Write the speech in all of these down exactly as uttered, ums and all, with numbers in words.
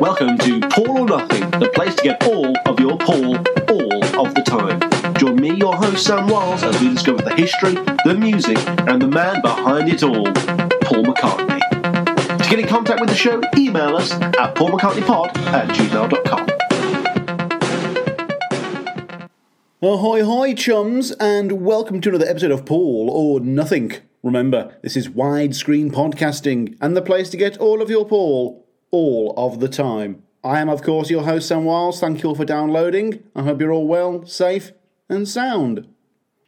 Welcome to Paul or Nothing, the place to get all of your Paul, all of the time. Join me, your host, Sam Wiles, as we discover the history, the music, and the man behind it all, Paul McCartney. To get in contact with the show, email us at paul mccartney pod at gmail dot com. Ahoy, hoy, chums, and welcome to another episode of Paul or Nothing. Remember, this is widescreen podcasting and the place to get all of your Paul, all of the time. I am, of course, your host, Sam Wiles. Thank you all for downloading. I hope you're all well, safe and sound.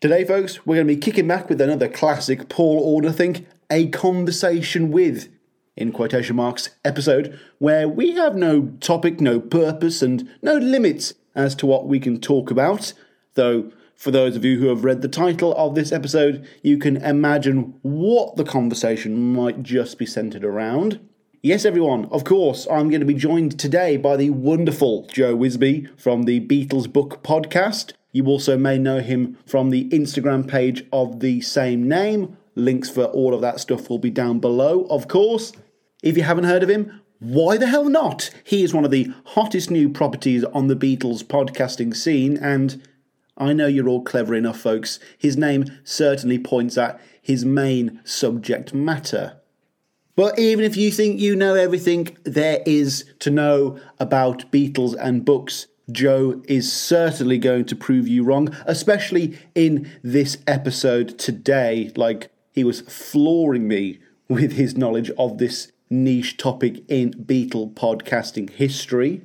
Today, folks, we're going to be kicking back with another classic Paul or Nothing, a conversation with, in quotation marks, episode, where we have no topic, no purpose and no limits as to what we can talk about. Though, for those of you who have read the title of this episode, you can imagine what the conversation might just be centred around. Yes, everyone, of course, I'm going to be joined today by the wonderful Joe Wisby from the Beatles Book Podcast. You also may know him from the Instagram page of the same name. Links for all of that stuff will be down below, of course. If you haven't heard of him, why the hell not? He is one of the hottest new properties on the Beatles podcasting scene, and I know you're all clever enough, folks. His name certainly points at his main subject matter. But even if you think you know everything there is to know about Beatles and books, Joe is certainly going to prove you wrong, especially in this episode today. Like, he was flooring me with his knowledge of this niche topic in Beatle podcasting history.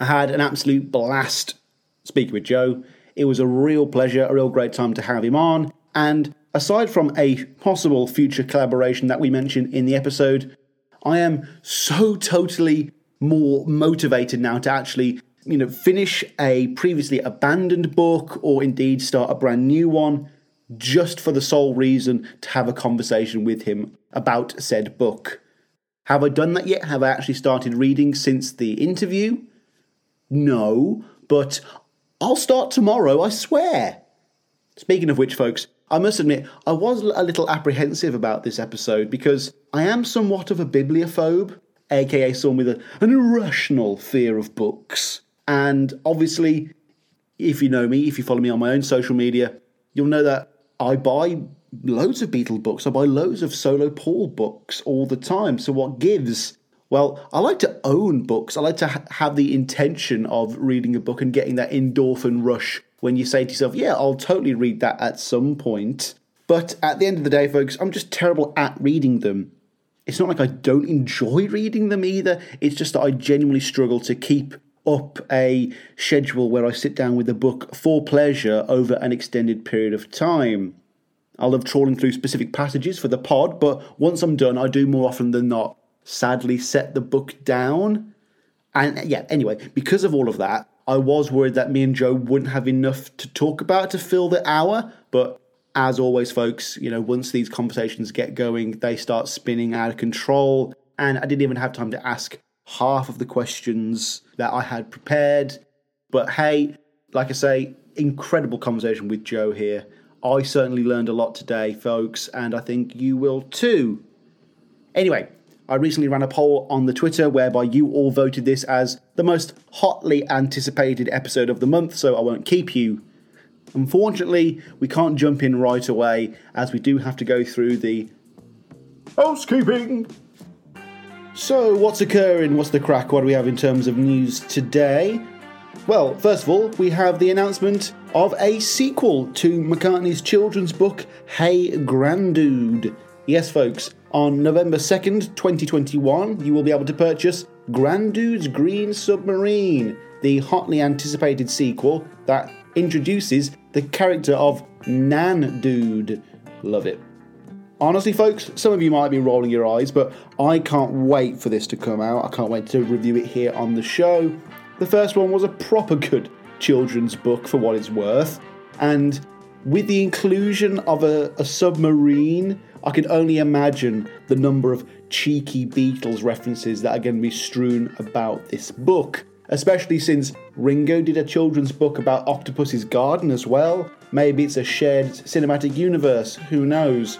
I had an absolute blast speaking with Joe. It was a real pleasure, a real great time to have him on, and aside from a possible future collaboration that we mentioned in the episode, I am so totally more motivated now to actually, you know, finish a previously abandoned book or indeed start a brand new one just for the sole reason to have a conversation with him about said book. Have I done that yet? Have I actually started reading since the interview? No, but I'll start tomorrow, I swear. Speaking of which, folks, I must admit, I was a little apprehensive about this episode because I am somewhat of a bibliophobe, aka someone with a, an irrational fear of books. And obviously, if you know me, if you follow me on my own social media, you'll know that I buy loads of Beatle books. I buy loads of solo Paul books all the time. So what gives? Well, I like to own books. I like to ha- have the intention of reading a book and getting that endorphin rush when you say to yourself, yeah, I'll totally read that at some point. But at the end of the day, folks, I'm just terrible at reading them. It's not like I don't enjoy reading them either. It's just that I genuinely struggle to keep up a schedule where I sit down with a book for pleasure over an extended period of time. I love trawling through specific passages for the pod, but once I'm done, I do more often than not sadly set the book down. And yeah, anyway, because of all of that, I was worried that me and Joe wouldn't have enough to talk about to fill the hour, but as always, folks, you know, once these conversations get going, they start spinning out of control, and I didn't even have time to ask half of the questions that I had prepared. But hey, like I say, incredible conversation with Joe here. I certainly learned a lot today, folks, and I think you will too. Anyway, I recently ran a poll on the Twitter whereby you all voted this as the most hotly anticipated episode of the month, so I won't keep you. Unfortunately, we can't jump in right away as we do have to go through the housekeeping. So, what's occurring? What's the crack? What do we have in terms of news today? Well, first of all, we have the announcement of a sequel to McCartney's children's book, Hey Grandude. Yes, folks. On November second, twenty twenty-one, you will be able to purchase Grandude's Green Submarine, the hotly anticipated sequel that introduces the character of Nan Dude. Love it. Honestly, folks, some of you might be rolling your eyes, but I can't wait for this to come out. I can't wait to review it here on the show. The first one was a proper good children's book for what it's worth, and with the inclusion of a, a submarine, I can only imagine the number of cheeky Beatles references that are going to be strewn about this book, especially since Ringo did a children's book about Octopus's Garden as well. Maybe it's a shared cinematic universe, who knows.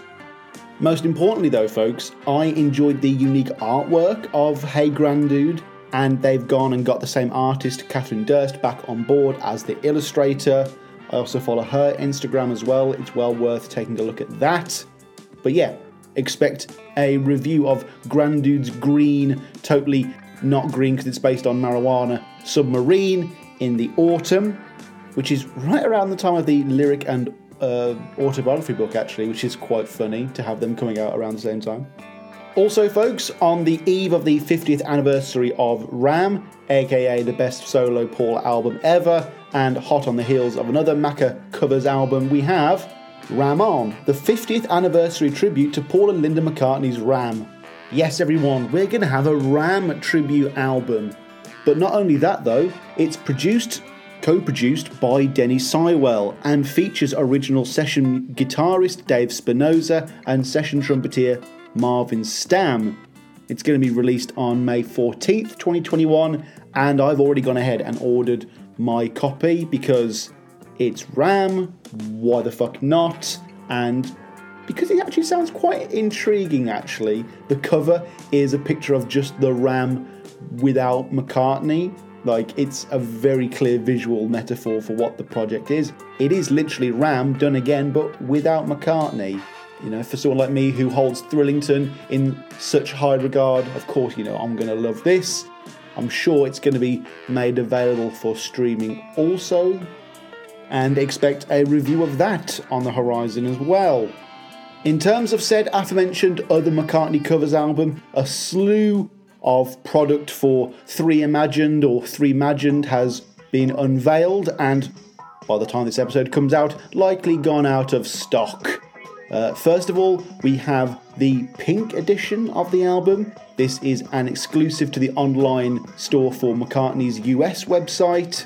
Most importantly though, folks, I enjoyed the unique artwork of Hey Grandude and they've gone and got the same artist, Catherine Durst, back on board as the illustrator. I also follow her Instagram as well. It's well worth taking a look at that. But yeah, expect a review of Grandude's Green, totally not green because it's based on marijuana, Submarine in the autumn, which is right around the time of the lyric and uh, autobiography book, actually, which is quite funny to have them coming out around the same time. Also, folks, on the eve of the fiftieth anniversary of Ram, aka the best solo Paul album ever, and hot on the heels of another Macca covers album, we have Ram On, the fiftieth anniversary tribute to Paul and Linda McCartney's Ram. Yes, everyone, we're going to have a Ram tribute album. But not only that, though, it's produced, co-produced by Denny Seiwell and features original session guitarist Dave Spinoza and session trumpeter Marvin Stamm. It's going to be released on May fourteenth, twenty twenty-one, and I've already gone ahead and ordered my copy because it's Ram, why the fuck not, and because it actually sounds quite intriguing, actually. The cover is a picture of just the Ram without McCartney. Like, it's a very clear visual metaphor for what the project is. It is literally Ram done again, but without McCartney. You know, for someone like me who holds Thrillington in such high regard, of course, you know, I'm going to love this. I'm sure it's going to be made available for streaming also. And expect a review of that on the horizon as well. In terms of said aforementioned other McCartney covers album, a slew of product for Three Imagined or Three Imagined has been unveiled and, by the time this episode comes out, likely gone out of stock. Uh, first of all, we have the pink edition of the album. This is an exclusive to the online store for McCartney's U S website.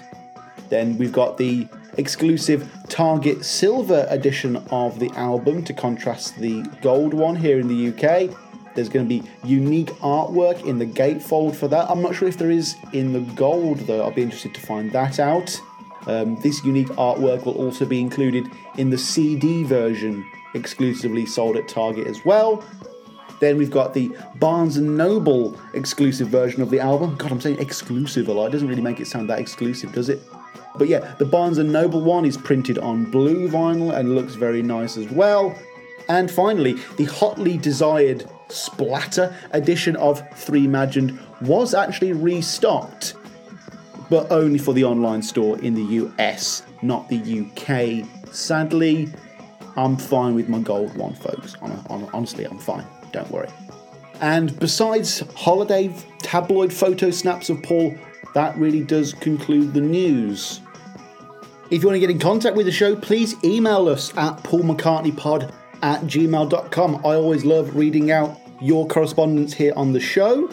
Then we've got the exclusive Target Silver edition of the album to contrast the gold one here in the U K. There's going to be unique artwork in the gatefold for that. I'm not sure if there is in the gold, though. I'll be interested to find that out. Um, this unique artwork will also be included in the C D version, exclusively sold at Target as well. Then we've got the Barnes and Noble exclusive version of the album. God, I'm saying exclusive a lot. It doesn't really make it sound that exclusive, does it? But yeah, the Barnes and Noble one is printed on blue vinyl and looks very nice as well. And finally, the hotly desired splatter edition of Three Imagined was actually restocked, but only for the online store in the U S, not the U K. Sadly, I'm fine with my gold one, folks. Honestly, I'm fine. Don't worry. And besides holiday tabloid photo snaps of Paul, that really does conclude the news. If you want to get in contact with the show, please email us at paul mccartney pod at gmail dot com. I always love reading out your correspondence here on the show,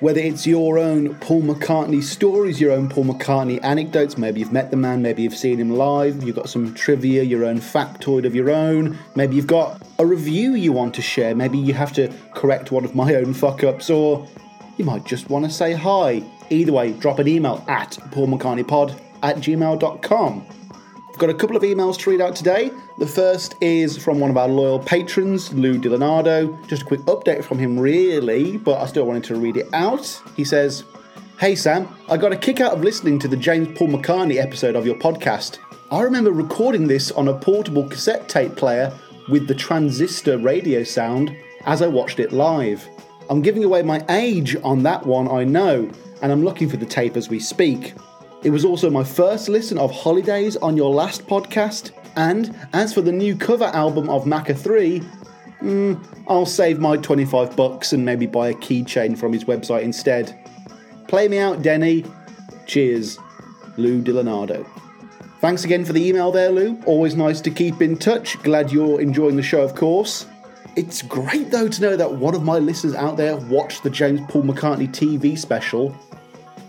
whether it's your own Paul McCartney stories, your own Paul McCartney anecdotes, maybe you've met the man, maybe you've seen him live, you've got some trivia, your own factoid of your own, maybe you've got a review you want to share, maybe you have to correct one of my own fuck-ups, or you might just want to say hi. Either way, drop an email at paul mccartney pod at gmail dot com. I've got a couple of emails to read out today. The first is from one of our loyal patrons, Lou DiLonardo. Just a quick update from him, really, but I still wanted to read it out. He says, "Hey Sam, I got a kick out of listening to the James Paul McCartney episode of your podcast. I remember recording this on a portable cassette tape player with the transistor radio sound as I watched it live. I'm giving away my age on that one, I know, and I'm looking for the tape as we speak. It was also my first listen of Holidays on your last podcast, and as for the new cover album of Macca three, mm, I'll save my twenty-five bucks and maybe buy a keychain from his website instead. Play me out, Denny. Cheers, Lou DiLonardo." Thanks again for the email there, Lou. Always nice to keep in touch. Glad you're enjoying the show, of course. It's great, though, to know that one of my listeners out there watched the James Paul McCartney T V special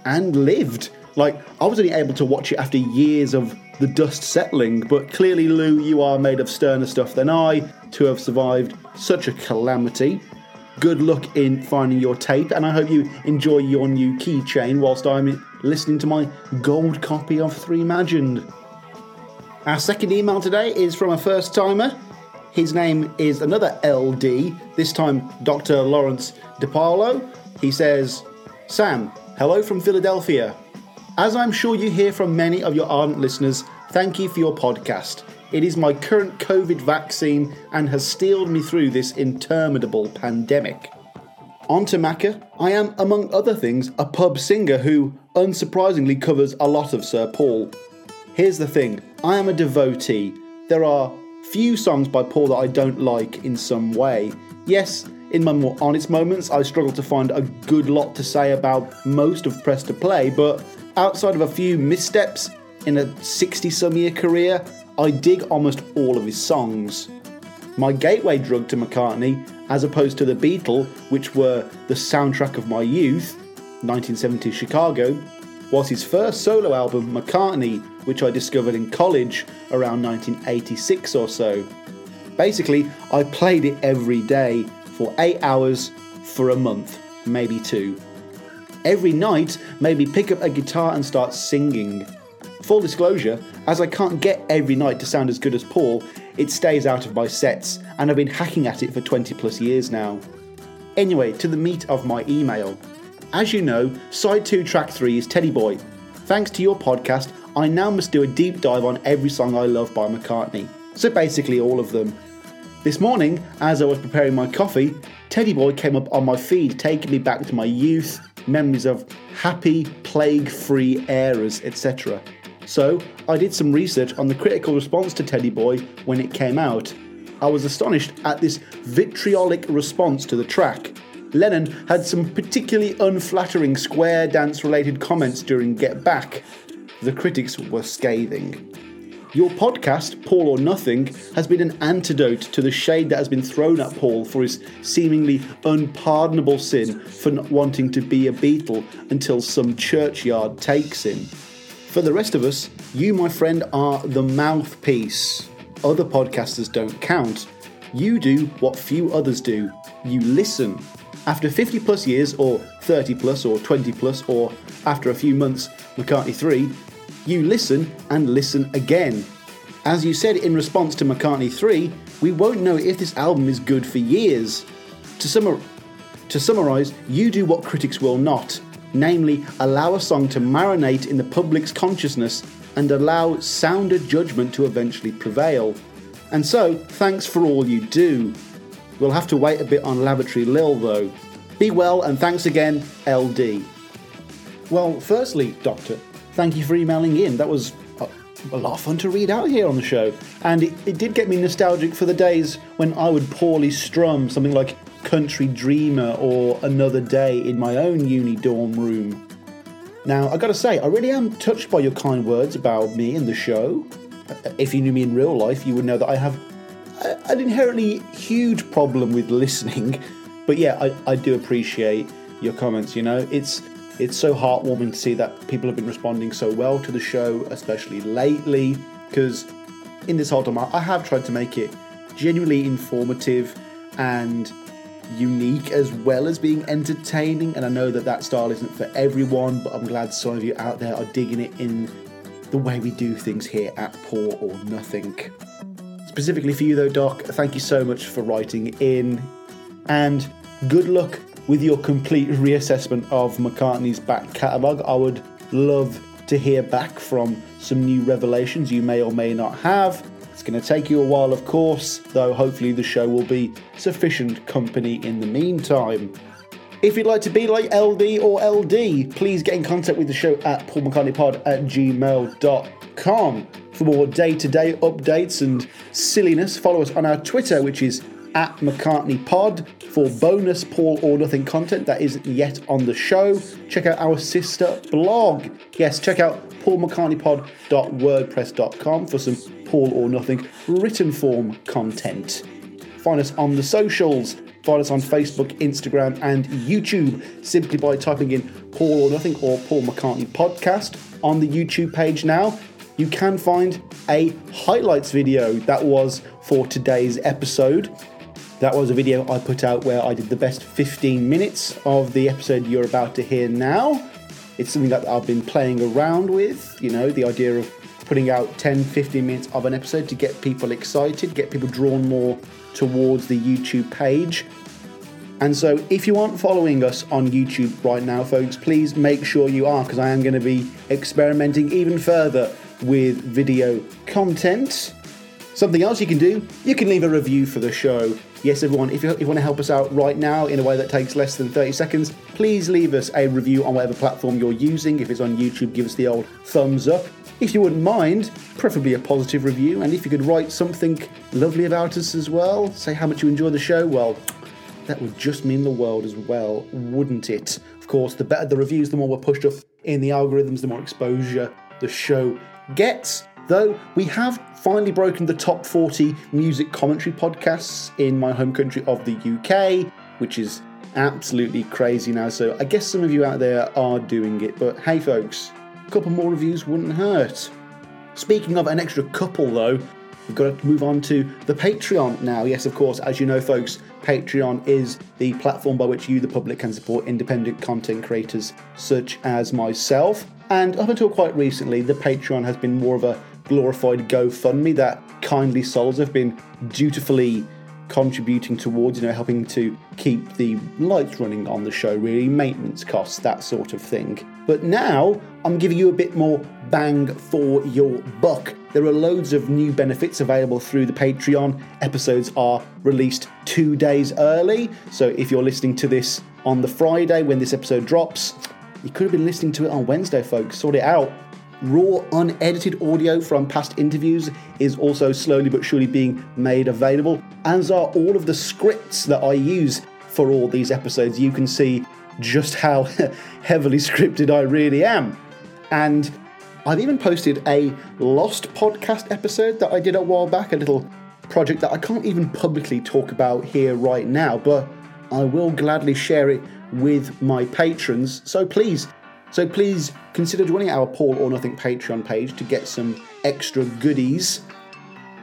and lived. Like, I was only able to watch it after years of the dust settling, but clearly, Lou, you are made of sterner stuff than I to have survived such a calamity. Good luck in finding your tape, and I hope you enjoy your new keychain whilst I'm listening to my gold copy of Three Imagined. Our second email today is from a first-timer. His name is another L D, this time Doctor Lawrence DePaolo. He says, "Sam, Hello from Philadelphia. As I'm sure you hear from many of your ardent listeners, thank you for your podcast. It is my current COVID vaccine and has steeled me through this interminable pandemic. On to Macca, I am, among other things, a pub singer who, unsurprisingly, covers a lot of Sir Paul. Here's the thing, I am a devotee. There are few songs by Paul that I don't like in some way. Yes, in my more honest moments, I struggle to find a good lot to say about most of Press to Play, but outside of a few missteps in a sixty-some year career, I dig almost all of his songs. My gateway drug to McCartney, as opposed to The Beatles, which were the soundtrack of my youth, nineteen seventies Chicago, was his first solo album, McCartney, which I discovered in college around nineteen eighty-six or so. Basically, I played it every day for eight hours for a month, maybe two. Every night, made me pick up a guitar and start singing. Full disclosure, as I can't get every night to sound as good as Paul, it stays out of my sets, and I've been hacking at it for twenty plus years now. Anyway, to the meat of my email. As you know, side two track three is Teddy Boy. Thanks to your podcast, I now must do a deep dive on every song I love by McCartney. So basically all of them. This morning, as I was preparing my coffee, Teddy Boy came up on my feed, taking me back to my youth, memories of happy, plague-free eras, et cetera. So, I did some research on the critical response to Teddy Boy when it came out. I was astonished at this vitriolic response to the track. Lennon had some particularly unflattering square dance-related comments during Get Back. The critics were scathing. Your podcast, Paul or Nothing, has been an antidote to the shade that has been thrown at Paul for his seemingly unpardonable sin for not wanting to be a Beatle until some churchyard takes him. For the rest of us, you, my friend, are the mouthpiece. Other podcasters don't count. You do what few others do. You listen. After fifty plus years, or thirty plus, or twenty plus, or after a few months, McCartney three, you listen and listen again. As you said in response to McCartney three, we won't know if this album is good for years. To summar- to summarise, you do what critics will not. Namely, allow a song to marinate in the public's consciousness and allow sounder judgment to eventually prevail. And so, thanks for all you do. We'll have to wait a bit on Lavatory Lil, though. Be well, and thanks again, L D. Well, firstly, Doctor, thank you for emailing in. That was a, a lot of fun to read out here on the show. And it, it did get me nostalgic for the days when I would poorly strum something like Country Dreamer or Another Day in my own uni dorm room. Now, I gotta say, I really am touched by your kind words about me and the show. If you knew me in real life, you would know that I have an inherently huge problem with listening. But yeah, I, I do appreciate your comments, you know. It's it's so heartwarming to see that people have been responding so well to the show, especially lately, because in this whole time, I have tried to make it genuinely informative and unique as well as being entertaining, and I know that that style isn't for everyone, but I'm glad some of you out there are digging it in the way we do things here at Paul or Nothing. Specifically for you though, Doc, thank you so much for writing in, and good luck with your complete reassessment of McCartney's back catalogue. I would love to hear back from some new revelations you may or may not have. It's going to take you a while, of course, though hopefully the show will be sufficient company in the meantime. If you'd like to be like L D or L D, please get in contact with the show at paul mccartney pod at gmail dot com. For more day-to-day updates and silliness, follow us on our Twitter, which is at McCartneyPod. For bonus Paul or Nothing content that isn't yet on the show, check out our sister blog. Yes, check out paul mccartney pod dot wordpress dot com for some Paul or Nothing written form content. Find us on the socials. Find us on Facebook, Instagram, and YouTube simply by typing in Paul or Nothing or Paul McCartney Podcast on the YouTube page now. You can find a highlights video that was for today's episode. That was a video I put out where I did the best fifteen minutes of the episode you're about to hear now. It's something that I've been playing around with, you know, the idea of putting out ten, fifteen minutes of an episode to get people excited, get people drawn more towards the YouTube page. And so if you aren't following us on YouTube right now, folks, please make sure you are, because I am going to be experimenting even further with video content. Something else you can do, you can leave a review for the show. Yes, everyone, if you, if you want to help us out right now in a way that takes less than thirty seconds, please leave us a review on whatever platform you're using. If it's on YouTube, give us the old thumbs up. If you wouldn't mind, preferably a positive review. And if you could write something lovely about us as well, say how much you enjoy the show, well, that would just mean the world as well, wouldn't it? Of course, the better the reviews, the more we're pushed up in the algorithms, the more exposure the show gets. Though we have finally broken the top forty music commentary podcasts in my home country of the U K, which is absolutely crazy now. So I guess some of you out there are doing it. But hey, folks, a couple more reviews wouldn't hurt. Speaking of an extra couple, though, we've got to move on to the Patreon now. Yes, of course, as you know, folks, Patreon is the platform by which you, the public, can support independent content creators such as myself. And up until quite recently, the Patreon has been more of a glorified GoFundMe that kindly souls have been dutifully contributing towards, you know, helping to keep the lights running on the show, really, maintenance costs, that sort of thing. But now I'm giving you a bit more bang for your buck. There are loads of new benefits available through the Patreon. Episodes are released two days early, so if you're listening to this on the Friday when this episode drops, you could have been listening to it on Wednesday, folks. Sort it out. Raw, unedited audio from past interviews is also slowly but surely being made available, as are all of the scripts that I use for all these episodes. You can see just how heavily scripted I really am. And I've even posted a lost podcast episode that I did a while back, a little project that I can't even publicly talk about here right now, but I will gladly share it with my patrons. So please, So please consider joining our Paul or Nothing Patreon page to get some extra goodies.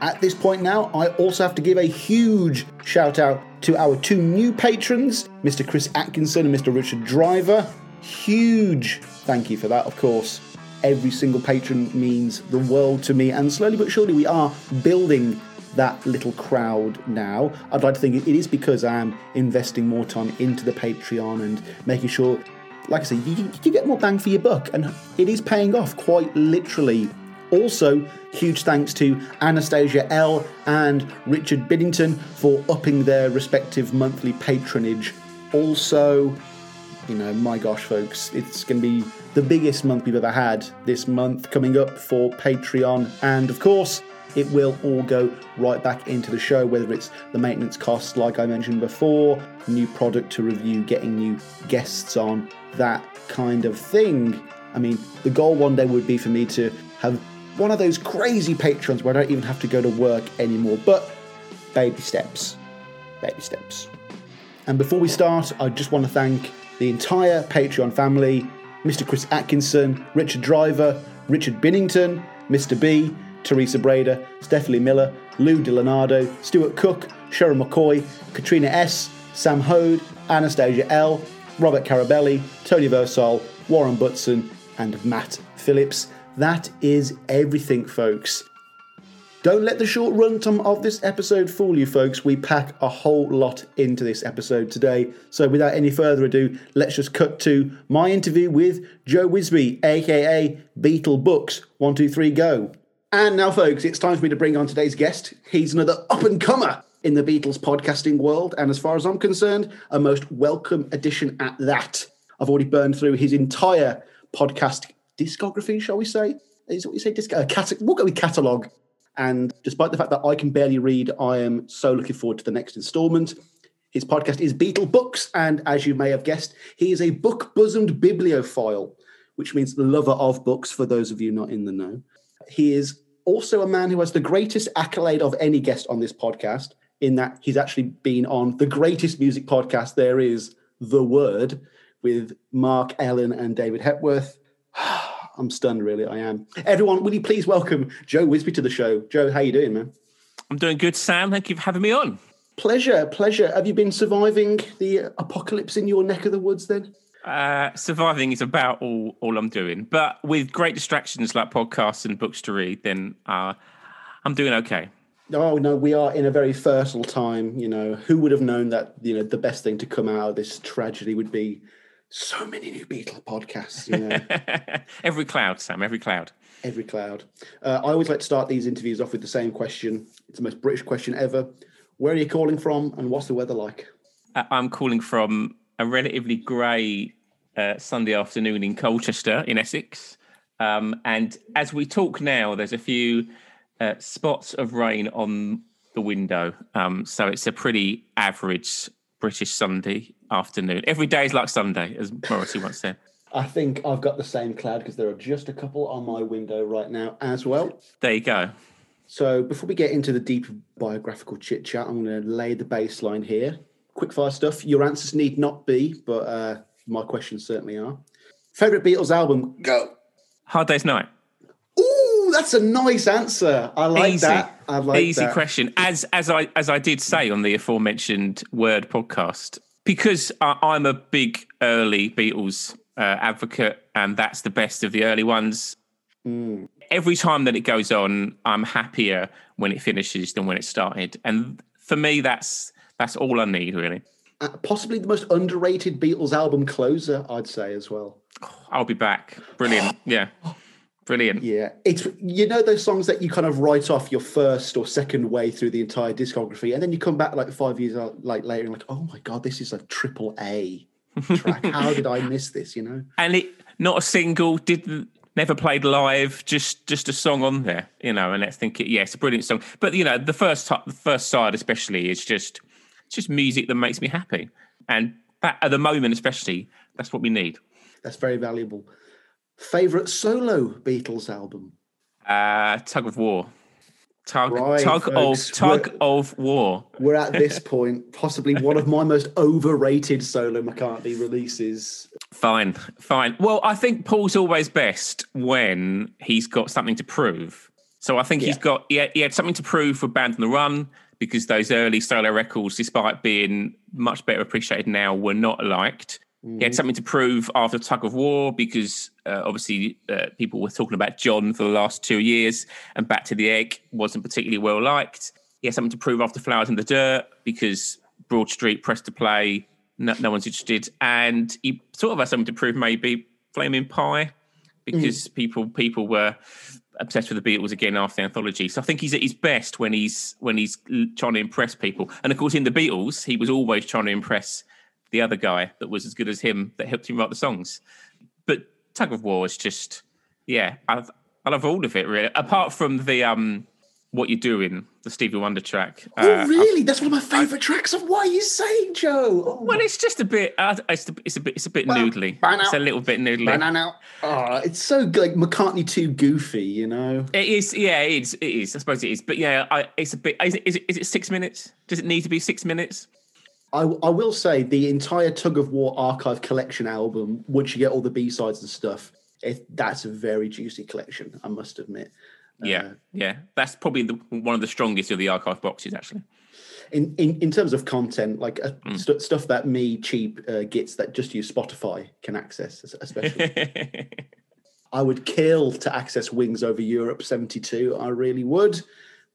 At this point now, I also have to give a huge shout out to our two new patrons, Mister Chris Atkinson and Mister Richard Driver. Huge thank you for that, of course. Every single patron means the world to me, and slowly but surely we are building that little crowd now. I'd like to think it is because I am investing more time into the Patreon and making sure, like I say, you, you get more bang for your buck, and it is paying off quite literally. Also, huge thanks to Anastasia L and Richard Biddington for upping their respective monthly patronage. Also, you know, my gosh, folks, it's going to be the biggest month we've ever had this month coming up for Patreon, and of course, it will all go right back into the show, whether it's the maintenance costs, like I mentioned before, new product to review, getting new guests on, that kind of thing. I mean, the goal one day would be for me to have one of those crazy patrons where I don't even have to go to work anymore, but baby steps, baby steps. And before we start, I just want to thank the entire Patreon family, Mister Chris Atkinson, Richard Driver, Richard Binnington, Mister B, Teresa Brader, Stephanie Miller, Lou DiLonardo, Stuart Cook, Sharon McCoy, Katrina S, Sam Hode, Anastasia L, Robert Carabelli, Tony Versal, Warren Butson, and Matt Phillips. That is everything, folks. Don't let the short runtime of this episode fool you, folks. We pack a whole lot into this episode today. So without any further ado, let's just cut to my interview with Joe Wisby, aka Beatle Books. One, two, three, go. And now, folks, it's time for me to bring on today's guest. He's another up-and-comer in the Beatles podcasting world, and as far as I'm concerned, a most welcome addition at that. I've already burned through his entire podcast discography, shall we say? Is what you say? Disc- uh, cata- we'll go with catalogue. And despite the fact that I can barely read, I am so looking forward to the next instalment. His podcast is Beatle Books, and as you may have guessed, he is a book-bosomed bibliophile, which means the lover of books, for those of you not in the know. He is also a man who has the greatest accolade of any guest on this podcast, in that he's actually been on the greatest music podcast there is, The Word, with Mark Ellen and David Hepworth. I'm stunned, really, I am. Everyone, will you please welcome Joe Wisby to the show. Joe, how you doing, man? I'm doing good, Sam. Thank you for having me on. Pleasure, pleasure. Have you been surviving the apocalypse in your neck of the woods, then? Uh, surviving is about all, all I'm doing, but with great distractions like podcasts and books to read, then uh, I'm doing okay. Oh, no, we are in a very fertile time. You know, who would have known that, you know, the best thing to come out of this tragedy would be so many new Beatle podcasts, you know. Every cloud, Sam, every cloud. Every cloud. Uh, I always like to start these interviews off with the same question. It's the most British question ever. Where are you calling from and what's the weather like? Uh, I'm calling from a relatively grey uh, Sunday afternoon in Colchester, in Essex. Um, and as we talk now, there's a few uh, spots of rain on the window. Um, so it's a pretty average British Sunday afternoon. Every day is like Sunday, as Morrissey once said. I think I've got the same cloud because there are just a couple on my window right now as well. There you go. So before we get into the deep biographical chit-chat, I'm going to lay the baseline here. Quickfire stuff. Your answers need not be, but uh, my questions certainly are. Favourite Beatles album? Go. Hard Day's Night. Ooh, that's a nice answer. I like Easy. that. I like Easy that. Easy question. As as I as I did say on the aforementioned Word podcast, because I, I'm a big early Beatles uh, advocate, and that's the best of the early ones. Mm. Every time that it goes on, I'm happier when it finishes than when it started. And for me, that's that's all I need, really. Uh, possibly the most underrated Beatles album closer, I'd say, as well. Oh, I'll Be Back. Brilliant. Yeah. Brilliant. Yeah. It's, you know, those songs that you kind of write off your first or second way through the entire discography, and then you come back like five years out, like later and like, oh my God, this is a triple A track. How did I miss this, you know? And it, not a single, didn't... Never played live, just just a song on there, you know, and let's think, it, yeah, it's a brilliant song. But, you know, the first the first side especially is just just music that makes me happy. And that, at the moment especially, that's what we need. That's very valuable. Favourite solo Beatles album? Uh, Tug of War. Tug, right, tug folks, of Tug of War. We're at this point, possibly one of my most overrated solo McCartney releases. Fine, fine. Well, I think Paul's always best when he's got something to prove. So I think yeah. he's got, he had, he had something to prove for Band on the Run, because those early solo records, despite being much better appreciated now, were not liked. Mm-hmm. He had something to prove after Tug of War, because uh, obviously uh, people were talking about John for the last two years and Back to the Egg wasn't particularly well liked. He had something to prove after Flowers in the Dirt, because Broad Street, Press to Play, No, no one's interested. And he sort of has something to prove, maybe Flaming Pie, because mm. people people were obsessed with the Beatles again after the anthology. So I think he's at his best when he's when he's trying to impress people. And of course, in the Beatles, he was always trying to impress the other guy that was as good as him, that helped him write the songs. But Tug of War is just, yeah, I've, I love all of it, really. Apart from the um, What You're Doing, the Stevie Wonder track. Oh, uh, really? I've, That's one of my favourite tracks. Of What Are You Saying, Joe? Oh. Well, it's just a bit, uh, it's, a, it's a bit, it's a bit well, noodly. It's a little bit noodly. Banana. Oh, it's so like McCartney too goofy, you know? It is, yeah, it is. It is. I suppose it is. But yeah, I, it's a bit, is it, is it, is it six minutes? Does it need to be six minutes? I, I will say the entire Tug of War archive collection album, once you get all the B-sides and stuff, it, that's a very juicy collection, I must admit. Yeah, uh, yeah. That's probably the, one of the strongest of the archive boxes, actually. In in, in terms of content, like uh, mm. st- stuff that me cheap uh, gets that just use Spotify can access, especially. I would kill to access Wings Over Europe seventy-two. I really would,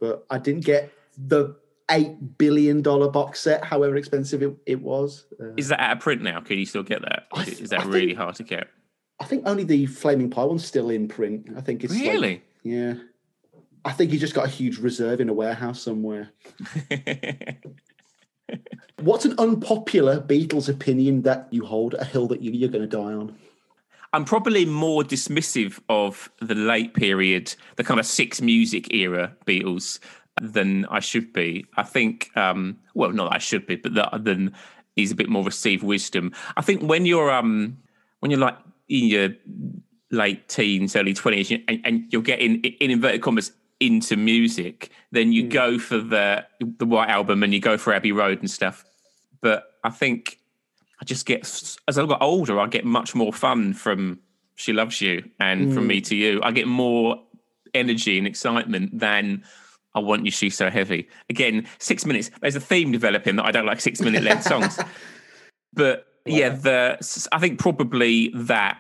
but I didn't get the eight billion dollars box set, however expensive it, it was. Uh, Is that out of print now? Can you still get that? Is, th- is that I really think, hard to get? I think only the Flaming Pie one's still in print. I think it's really? Like, yeah. I think he's just got a huge reserve in a warehouse somewhere. What's an unpopular Beatles opinion that you hold, a hill that you, you're going to die on? I'm probably more dismissive of the late period, the kind of six music era Beatles, than I should be. I think, um, well, not that I should be, but that then is a bit more received wisdom. I think when you're um, when you're like in your late teens, early twenties, and, and you're getting, in inverted commas, into music, then you mm. go for the the White Album and you go for Abbey Road and stuff. But I think I just get, as I got older, I get much more fun from She Loves You and mm. from Me to You. I get more energy and excitement than I Want You, She's So Heavy. Again, six minutes. There's a theme developing that I don't like six-minute length songs. But, wow. yeah, the I think probably that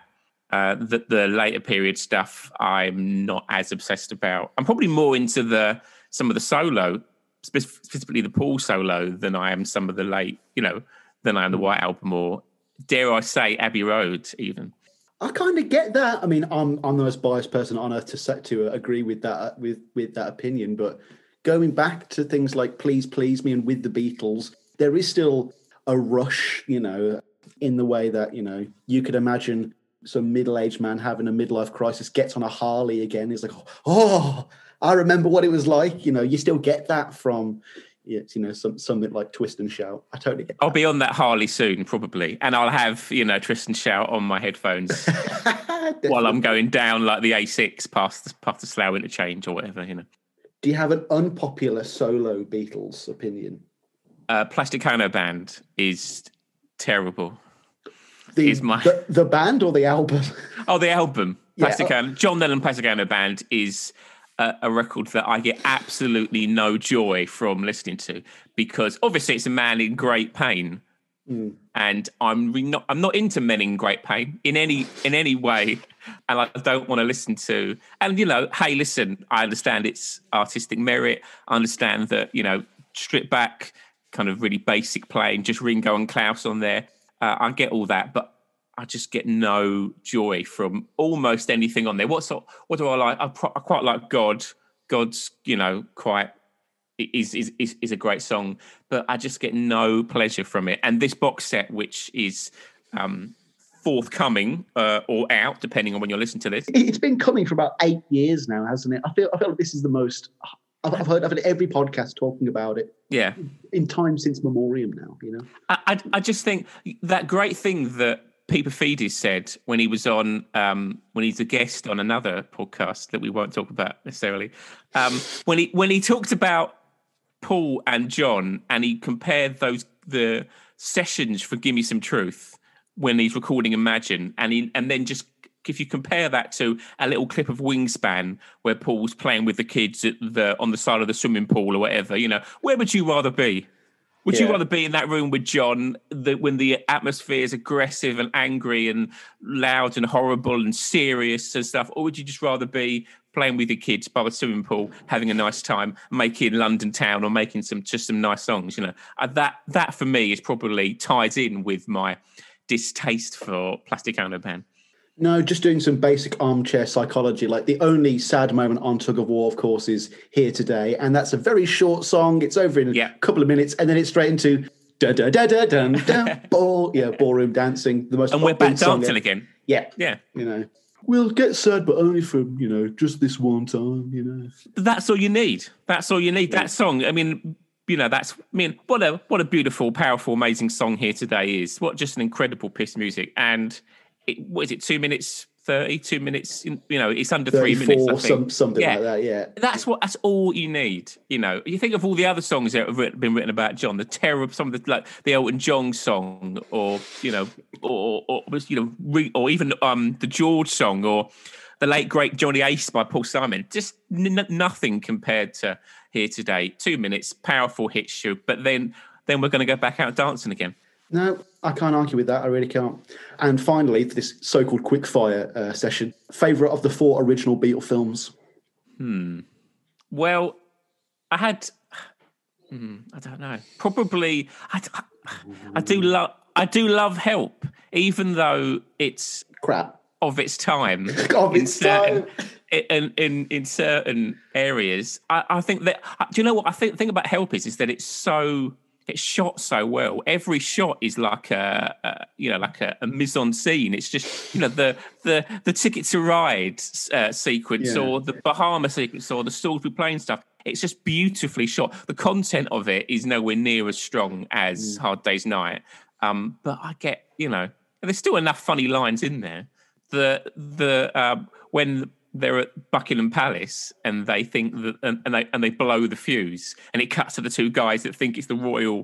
uh, the, the later period stuff I'm not as obsessed about. I'm probably more into the some of the solo, specifically the Paul solo, than I am some of the late, you know, than I am the White Album, or dare I say Abbey Road even. I kind of get that. I mean, I'm I'm the most biased person on earth to to agree with that with with that opinion. But going back to things like Please Please Me and With the Beatles, there is still a rush, you know, in the way that, you know, you could imagine some middle-aged man having a midlife crisis gets on a Harley again. He's like, oh, I remember what it was like. You know, you still get that from, you know, some, something like Twist and Shout. I totally get that. I'll be on that Harley soon, probably. And I'll have, you know, Twist and Shout on my headphones while I'm going down like the A six past, past the Slough interchange or whatever, you know. Do you have an unpopular solo Beatles opinion? Uh, Plastic Ono Band is terrible. The, is my... the, the band or the album? Oh, the album. Plastic yeah. Ono, John Lennon Plastic Ono Band is... a record that I get absolutely no joy from listening to, because obviously it's a man in great pain, mm. and I'm not I'm not into men in great pain in any in any way, and I don't want to listen to. And you know, hey, listen, I understand its artistic merit. I understand that, you know, strip back, kind of really basic playing, just Ringo and Klaus on there. Uh, I get all that, but I just get no joy from almost anything on there. What sort? What do I like? I, pro, I quite like God. God's, you know, quite is is is a great song, but I just get no pleasure from it. And this box set, which is um, forthcoming uh, or out, depending on when you're listening to this, it's been coming for about eight years now, hasn't it? I feel I feel like this is the most. I've heard, I've heard every podcast talking about it. Yeah, in time since memoriam now. You know, I I, I just think that great thing that Peter Feeders said when he was on, um, when he's a guest on another podcast that we won't talk about necessarily. Um, when he when he talked about Paul and John, and he compared those the sessions for "Give Me Some Truth" when he's recording "Imagine," and he, and then just if you compare that to a little clip of "Wingspan" where Paul's playing with the kids at the on the side of the swimming pool or whatever, you know, where would you rather be? Would yeah. you rather be in that room with John the, when the atmosphere is aggressive and angry and loud and horrible and serious and stuff? Or would you just rather be playing with your kids by the swimming pool, having a nice time, making London town or making some just some nice songs? You know, uh, that that for me is probably ties in with my distaste for Plastic Ono Band. No, just doing some basic armchair psychology. Like the only sad moment on Tug of War, of course, is Here Today. And that's a very short song. It's over in a yeah. couple of minutes. And then it's straight into da da da da da da ball. Yeah, ballroom dancing. The most and we're back dancing ever. Again. Yeah. Yeah. You know, we'll get sad, but only for, you know, just this one time, you know. That's all you need. That's all you need. Yeah. That song. I mean, you know, that's, I mean, what a, what a beautiful, powerful, amazing song Here Today is. What just an incredible piece of music. And, It, what is it, two minutes, thirty, two minutes, you know, it's under three minutes, I think. Some, something yeah. like that, yeah. That's what. That's all you need, you know. You think of all the other songs that have written, been written about John, the terror of some of the, like, the Elton John song or, you know, or, or, or you know, re, or even um, the George song or the late, great Johnny Ace by Paul Simon. Just n- nothing compared to Here Today. Two minutes, powerful hit shoot, but then then we're going to go back out dancing again. No, I can't argue with that. I really can't. And finally, for this so-called quickfire uh, session, favourite of the four original Beatle films? Hmm. Well, I had... Hmm, I don't know. Probably... I, I, I do love... I do love Help, even though it's... Crap. Of its time. Of its time. In, in in certain areas. I, I think that... Do you know what? I think the thing about Help is, is that it's so... It's shot so well. Every shot is like a, a you know, like a, a mise en scene. It's just, you know, the the the Ticket to Ride uh, sequence yeah. or the Bahama sequence or the Salisbury Plain stuff. It's just beautifully shot. The content of it is nowhere near as strong as mm. Hard Day's Night. Um, but I get, you know, there's still enough funny lines in there. The the um, when they're at Buckingham Palace and they think that, and, and they and they blow the fuse, and it cuts to the two guys that think it's the royal,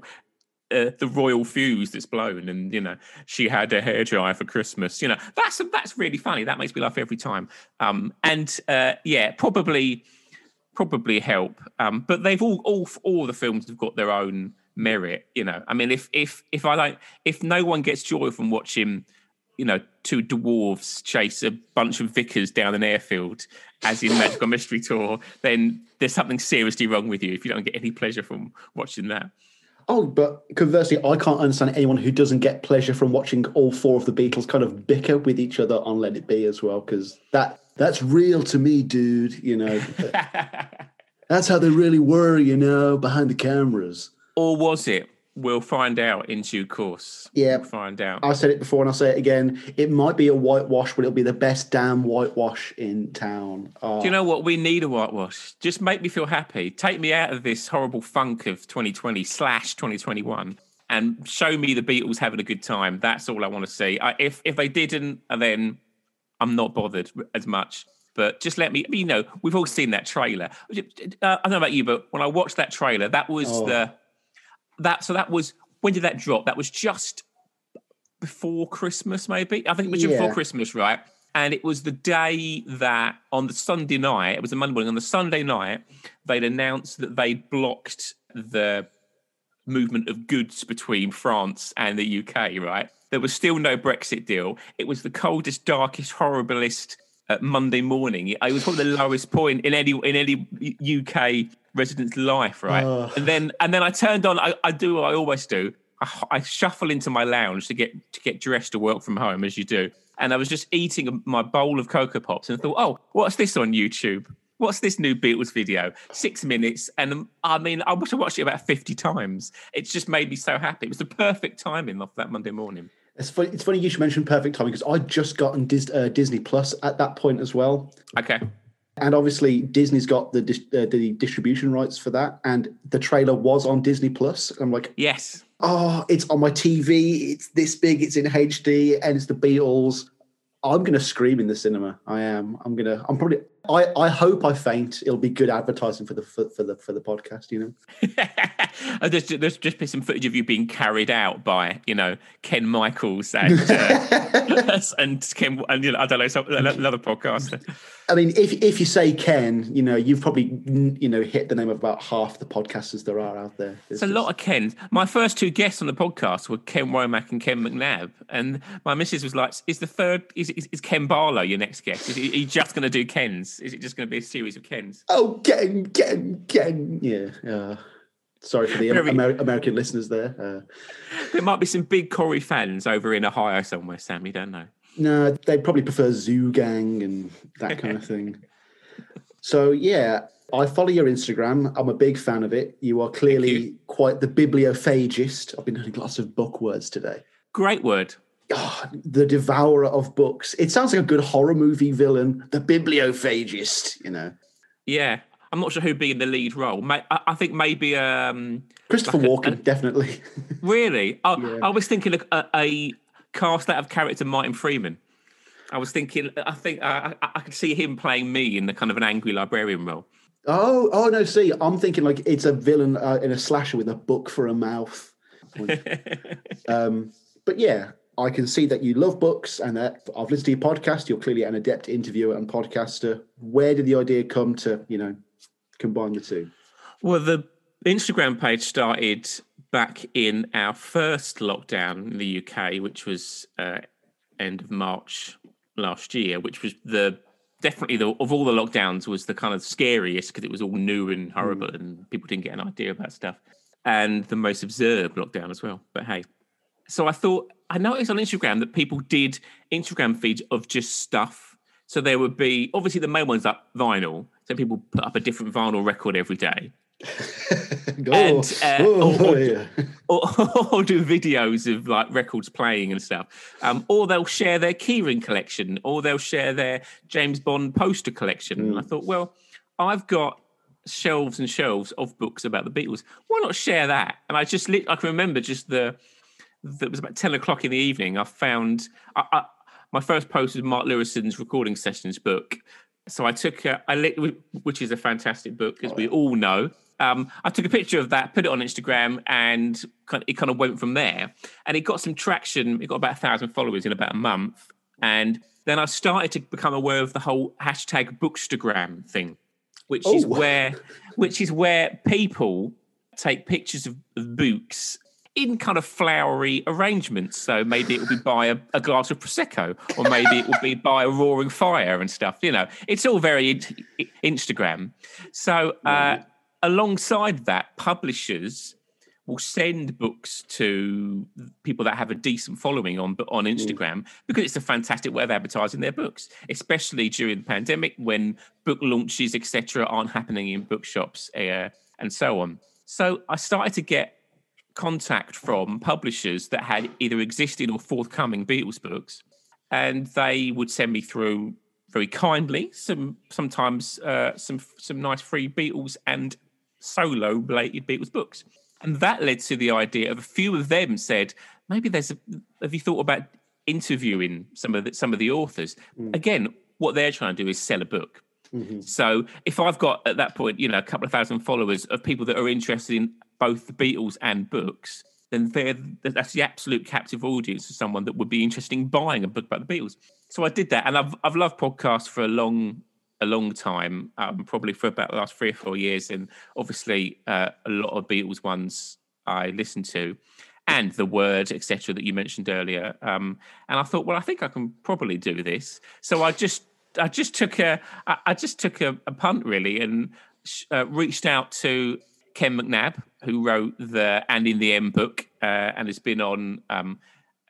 uh, the royal fuse that's blown. And you know, she had a hairdryer for Christmas. You know, that's that's really funny. That makes me laugh every time. Um, and uh, yeah, probably, probably Help. Um, but they've all all all the films have got their own merit. You know, I mean, if if if I like, if no one gets joy from watching you know, two dwarves chase a bunch of vicars down an airfield, as in Magical Mystery Tour, then there's something seriously wrong with you if you don't get any pleasure from watching that. Oh, but conversely, I can't understand anyone who doesn't get pleasure from watching all four of the Beatles kind of bicker with each other on Let It Be as well, because that that's real to me, dude, you know. That's how they really were, you know, behind the cameras. Or was it? We'll find out in due course. Yeah. We'll find out. I said it before and I'll say it again. It might be a whitewash, but it'll be the best damn whitewash in town. Oh. Do you know what? We need a whitewash. Just make me feel happy. Take me out of this horrible funk of twenty twenty slash twenty twenty-one and show me the Beatles having a good time. That's all I want to see. I, if, if they didn't, then I'm not bothered as much. But just let me, you know, we've all seen that trailer. Uh, I don't know about you, but when I watched that trailer, that was oh. the... That so that was when did that drop? That was just before Christmas, maybe. I think it was yeah. before Christmas, right? And it was the day that on the Sunday night, it was a Monday morning. On the Sunday night, they'd announced that they'd blocked the movement of goods between France and the U K. Right? There was still no Brexit deal. It was the coldest, darkest, horriblest uh, Monday morning. It was probably the lowest point in any in any U K. resident's life, right? Uh. And then and then I turned on, I, I do what I always do. I, I shuffle into my lounge to get to get dressed to work from home, as you do. And I was just eating my bowl of Cocoa Pops and I thought, oh, what's this on YouTube? What's this new Beatles video? Six minutes. And I mean, I must have watched it about fifty times. It's just made me so happy. It was the perfect timing off that Monday morning. It's funny, it's funny you should mention perfect timing because I'd just gotten Dis, uh, Disney Plus at that point as well. Okay. And obviously, Disney's got the uh, the distribution rights for that, and the trailer was on Disney Plus. I'm like, yes, oh, it's on my T V. It's this big. It's in H D, and it's the Beatles. I'm gonna scream in the cinema. I am. I'm gonna. I'm probably. I, I hope I faint. It'll be good advertising for the for, for the for the podcast. You know, there's, just, there's just been some footage of you being carried out by you know Ken Michaels and uh, and Ken and you know I don't know some, another podcaster. I mean, if if you say Ken, you know you've probably you know hit the name of about half the podcasters there are out there. It's, it's a just... lot of Kens. My first two guests on the podcast were Ken Womack and Ken McNabb, and my missus was like, "Is the third is is, is Ken Barlow your next guest? Is he, he just going to do Kens?" Is it just going to be a series of Kens? Oh, Ken, Ken, Ken. Yeah. Uh, sorry for the Very, Amer- American listeners there. Uh, there might be some big Corrie fans over in Ohio somewhere, Sam. You don't know. No, they probably prefer Zoo Gang and that kind of thing. So, yeah, I follow your Instagram. I'm a big fan of it. You are clearly you. quite the bibliophagist. I've been learning lots of book words today. Great word. Oh, the devourer of books. It sounds like a good horror movie villain, the bibliophagist, you know. Yeah, I'm not sure who'd be in the lead role. I think maybe... Um, Christopher like a, Walken, a, definitely. Really? I, yeah. I was thinking a, a, a cast out of character Martin Freeman. I was thinking, I think uh, I, I could see him playing me in the kind of an angry librarian role. Oh, oh no, see, I'm thinking like it's a villain uh, in a slasher with a book for a mouth. um, but yeah. I can see that you love books and that I've listened to your podcast. You're clearly an adept interviewer and podcaster. Where did the idea come to, you know, combine the two? Well, the Instagram page started back in our first lockdown in the U K, which was uh, end of March last year, which was the definitely the, of all the lockdowns was the kind of scariest because it was all new and horrible mm. and people didn't get an idea about stuff. And the most observed lockdown as well. But hey, so I thought... I noticed on Instagram that people did Instagram feeds of just stuff. So there would be, obviously the main ones like vinyl. So people put up a different vinyl record every day. Go. And, uh, oh, or, or, yeah. or, or do videos of like records playing and stuff. Um, or they'll share their keyring collection or they'll share their James Bond poster collection. Mm. And I thought, well, I've got shelves and shelves of books about the Beatles. Why not share that? And I just, I can remember just the... That was about ten o'clock in the evening. I found I, I, my first post was Mark Lewisohn's Recording Sessions book. So I took, a, I lit, which is a fantastic book, as we all know. Um, I took a picture of that, put it on Instagram, and kind of, it kind of went from there. And it got some traction. It got about a thousand followers in about a month. And then I started to become aware of the whole hashtag Bookstagram thing, which oh. is where, which is where people take pictures of, of books. in kind of flowery arrangements. So maybe it will be by a, a glass of Prosecco, or maybe it will be by a roaring fire and stuff. You know, it's all very in- Instagram. So uh, alongside that, publishers will send books to people that have a decent following on on Instagram, because it's a fantastic way of advertising their books, especially during the pandemic when book launches, et cetera, aren't happening in bookshops uh, and so on. So I started to get contact from publishers that had either existing or forthcoming Beatles books, and they would send me through very kindly some sometimes uh, some some nice free Beatles and solo related Beatles books, and that led to the idea of a few of them said, maybe there's a, have you thought about interviewing some of the, some of the authors? Mm. Again, what they're trying to do is sell a book. Mm-hmm. So if I've got at that point, you know, a couple of thousand followers of people that are interested in both the Beatles and books, then they're, that's the absolute captive audience for someone that would be interested in buying a book about the Beatles. So I did that, and I've I've loved podcasts for a long a long time, um, probably for about the last three or four years, and obviously uh, a lot of Beatles ones I listen to, and The Word, et cetera, that you mentioned earlier. Um, and I thought, well, I think I can probably do this. So I just I just took a I just took a, a punt really, and sh- uh, reached out to Ken McNabb, who wrote the And in the End book, uh, and has been on um,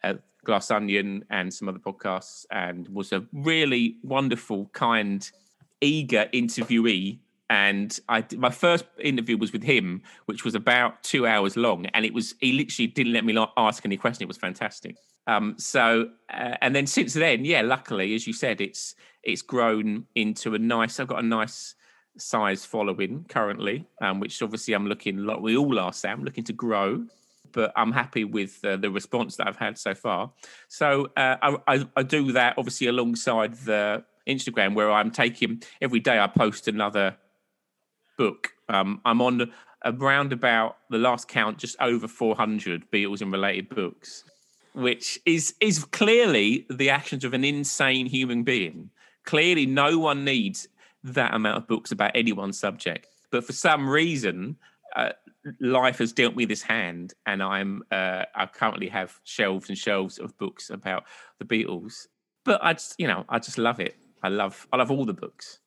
uh, Glass Onion and some other podcasts, and was a really wonderful, kind, eager interviewee. And I, my first interview was with him, which was about two hours long, and it was he literally didn't let me ask any question. It was fantastic. Um, so uh, and then since then, yeah, luckily, as you said, it's it's grown into a nice. I've got a nice size following currently, um, which obviously I'm looking, like we all are, Sam, looking to grow, but I'm happy with uh, the response that I've had so far. So uh, I, I, I do that obviously alongside the Instagram, where I'm taking, every day I post another book. Um, I'm on around about the last count, just over four hundred Beatles and related books, which is is clearly the actions of an insane human being. Clearly no one needs that amount of books about any one subject, but for some reason uh, life has dealt me this hand, and I'm uh, I currently have shelves and shelves of books about the Beatles. But I just, you know, I just love it. I love I love all the books.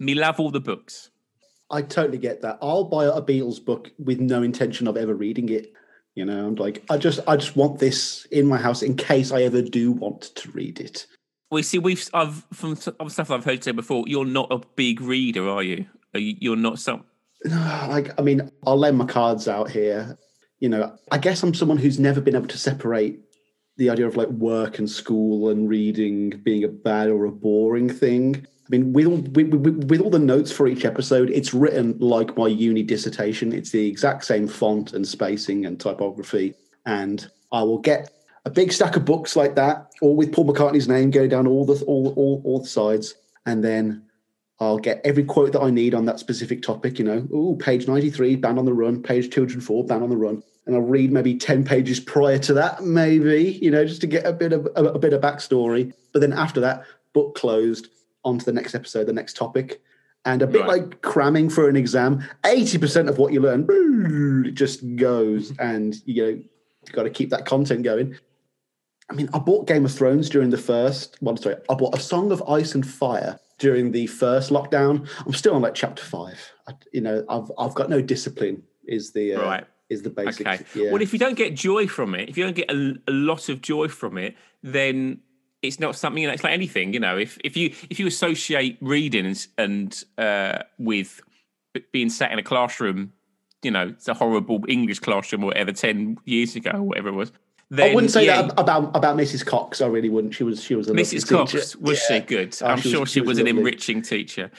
Me love all the books. I totally get that. I'll buy a Beatles book with no intention of ever reading it. You know, I'm like, I just I just want this in my house in case I ever do want to read it. Well, you see, we've I've from stuff I've heard you say before, you're not a big reader, are you? You're not some. Like, I mean, I'll lay my cards out here. You know, I guess I'm someone who's never been able to separate the idea of like work and school and reading being a bad or a boring thing. I mean, with all, with, with, with all the notes for each episode, it's written like my uni dissertation. It's the exact same font and spacing and typography, and I will get a big stack of books like that, all with Paul McCartney's name going down all the all all all the sides, and then I'll get every quote that I need on that specific topic. You know, ooh, page ninety-three, band on the run. Page two hundred four, band on the run. And I'll read maybe ten pages prior to that, maybe, you know, just to get a bit of a, a bit of backstory. But then after that, book closed, on to the next episode, the next topic, and a bit right. like cramming for an exam. Eighty percent of what you learn just goes, and you know, you've got to keep that content going. I mean, I bought Game of Thrones during the first, well, sorry, I bought A Song of Ice and Fire during the first lockdown. I'm still on like chapter five. I, you know, I've I've got no discipline is the, uh, right. is the basic. Okay. Yeah. Well, if you don't get joy from it, if you don't get a, a lot of joy from it, then it's not something, you know, it's like anything, you know, if, if you if you associate reading and uh, with being sat in a classroom, you know, it's a horrible English classroom or whatever, ten years ago or whatever it was. Then, I wouldn't say yeah. that about about Missus Cox. I really wouldn't. She was she was a Missus Cox teacher. Was yeah. she good? Oh, I'm she sure was, she, she was, was an enriching teacher.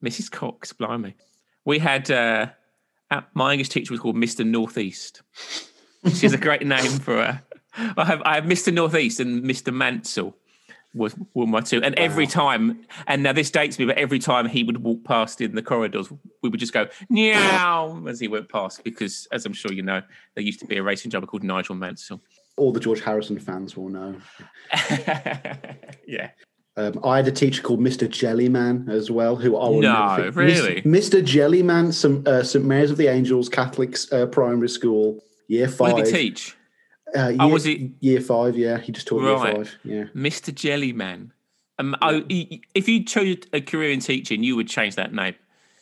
Missus Cox, blimey. We had uh, my English teacher was called Mister Northeast. She's a great name for her. I have I have Mister Northeast and Mister Mansell was were my two. And wow. every time, and now this dates me, but every time he would walk past in the corridors, we would just go meow as he went past, because as I'm sure you know, there used to be a racing driver called Nigel Mansell. All the George Harrison fans will know. yeah. Um, I had a teacher called Mister Jellyman as well, who I will no, never really? Mister Jellyman, some uh, Saint Mary's of the Angels Catholic uh, primary school. Year five. What did he teach? Uh, year, oh, was it year five? Yeah, he just taught right. year five. Yeah, Mister Jellyman. Um, yeah. oh, he, if you chose a career in teaching, you would change that name.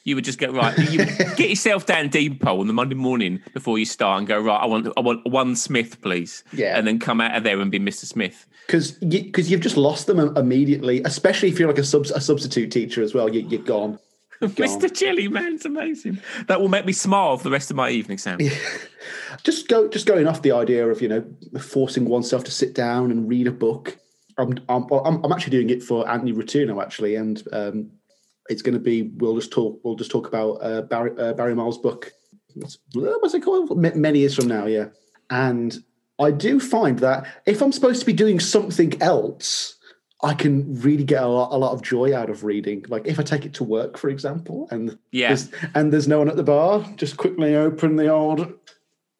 You would just go right. You get yourself down Dean Pole on the Monday morning before you start and go right. I want, I want one Smith, please. Yeah, and then come out of there and be Mister Smith. Because because you, you've just lost them immediately, especially if you're like a sub a substitute teacher as well. You, you're gone. Mister Jellyman's amazing. That will make me smile for the rest of my evening, Sam. Yeah. Just go, just going off the idea of, you know, forcing oneself to sit down and read a book. I'm I'm, I'm actually doing it for Anthony Rotuno actually, and um, it's going to be we'll just talk we'll just talk about uh, Barry uh, Barry Miles' book. What's, what's it called? Many years from now, yeah. And I do find that if I'm supposed to be doing something else, I can really get a lot, a lot of joy out of reading. Like if I take it to work, for example, and yeah. there's, and there's no one at the bar, just quickly open the old,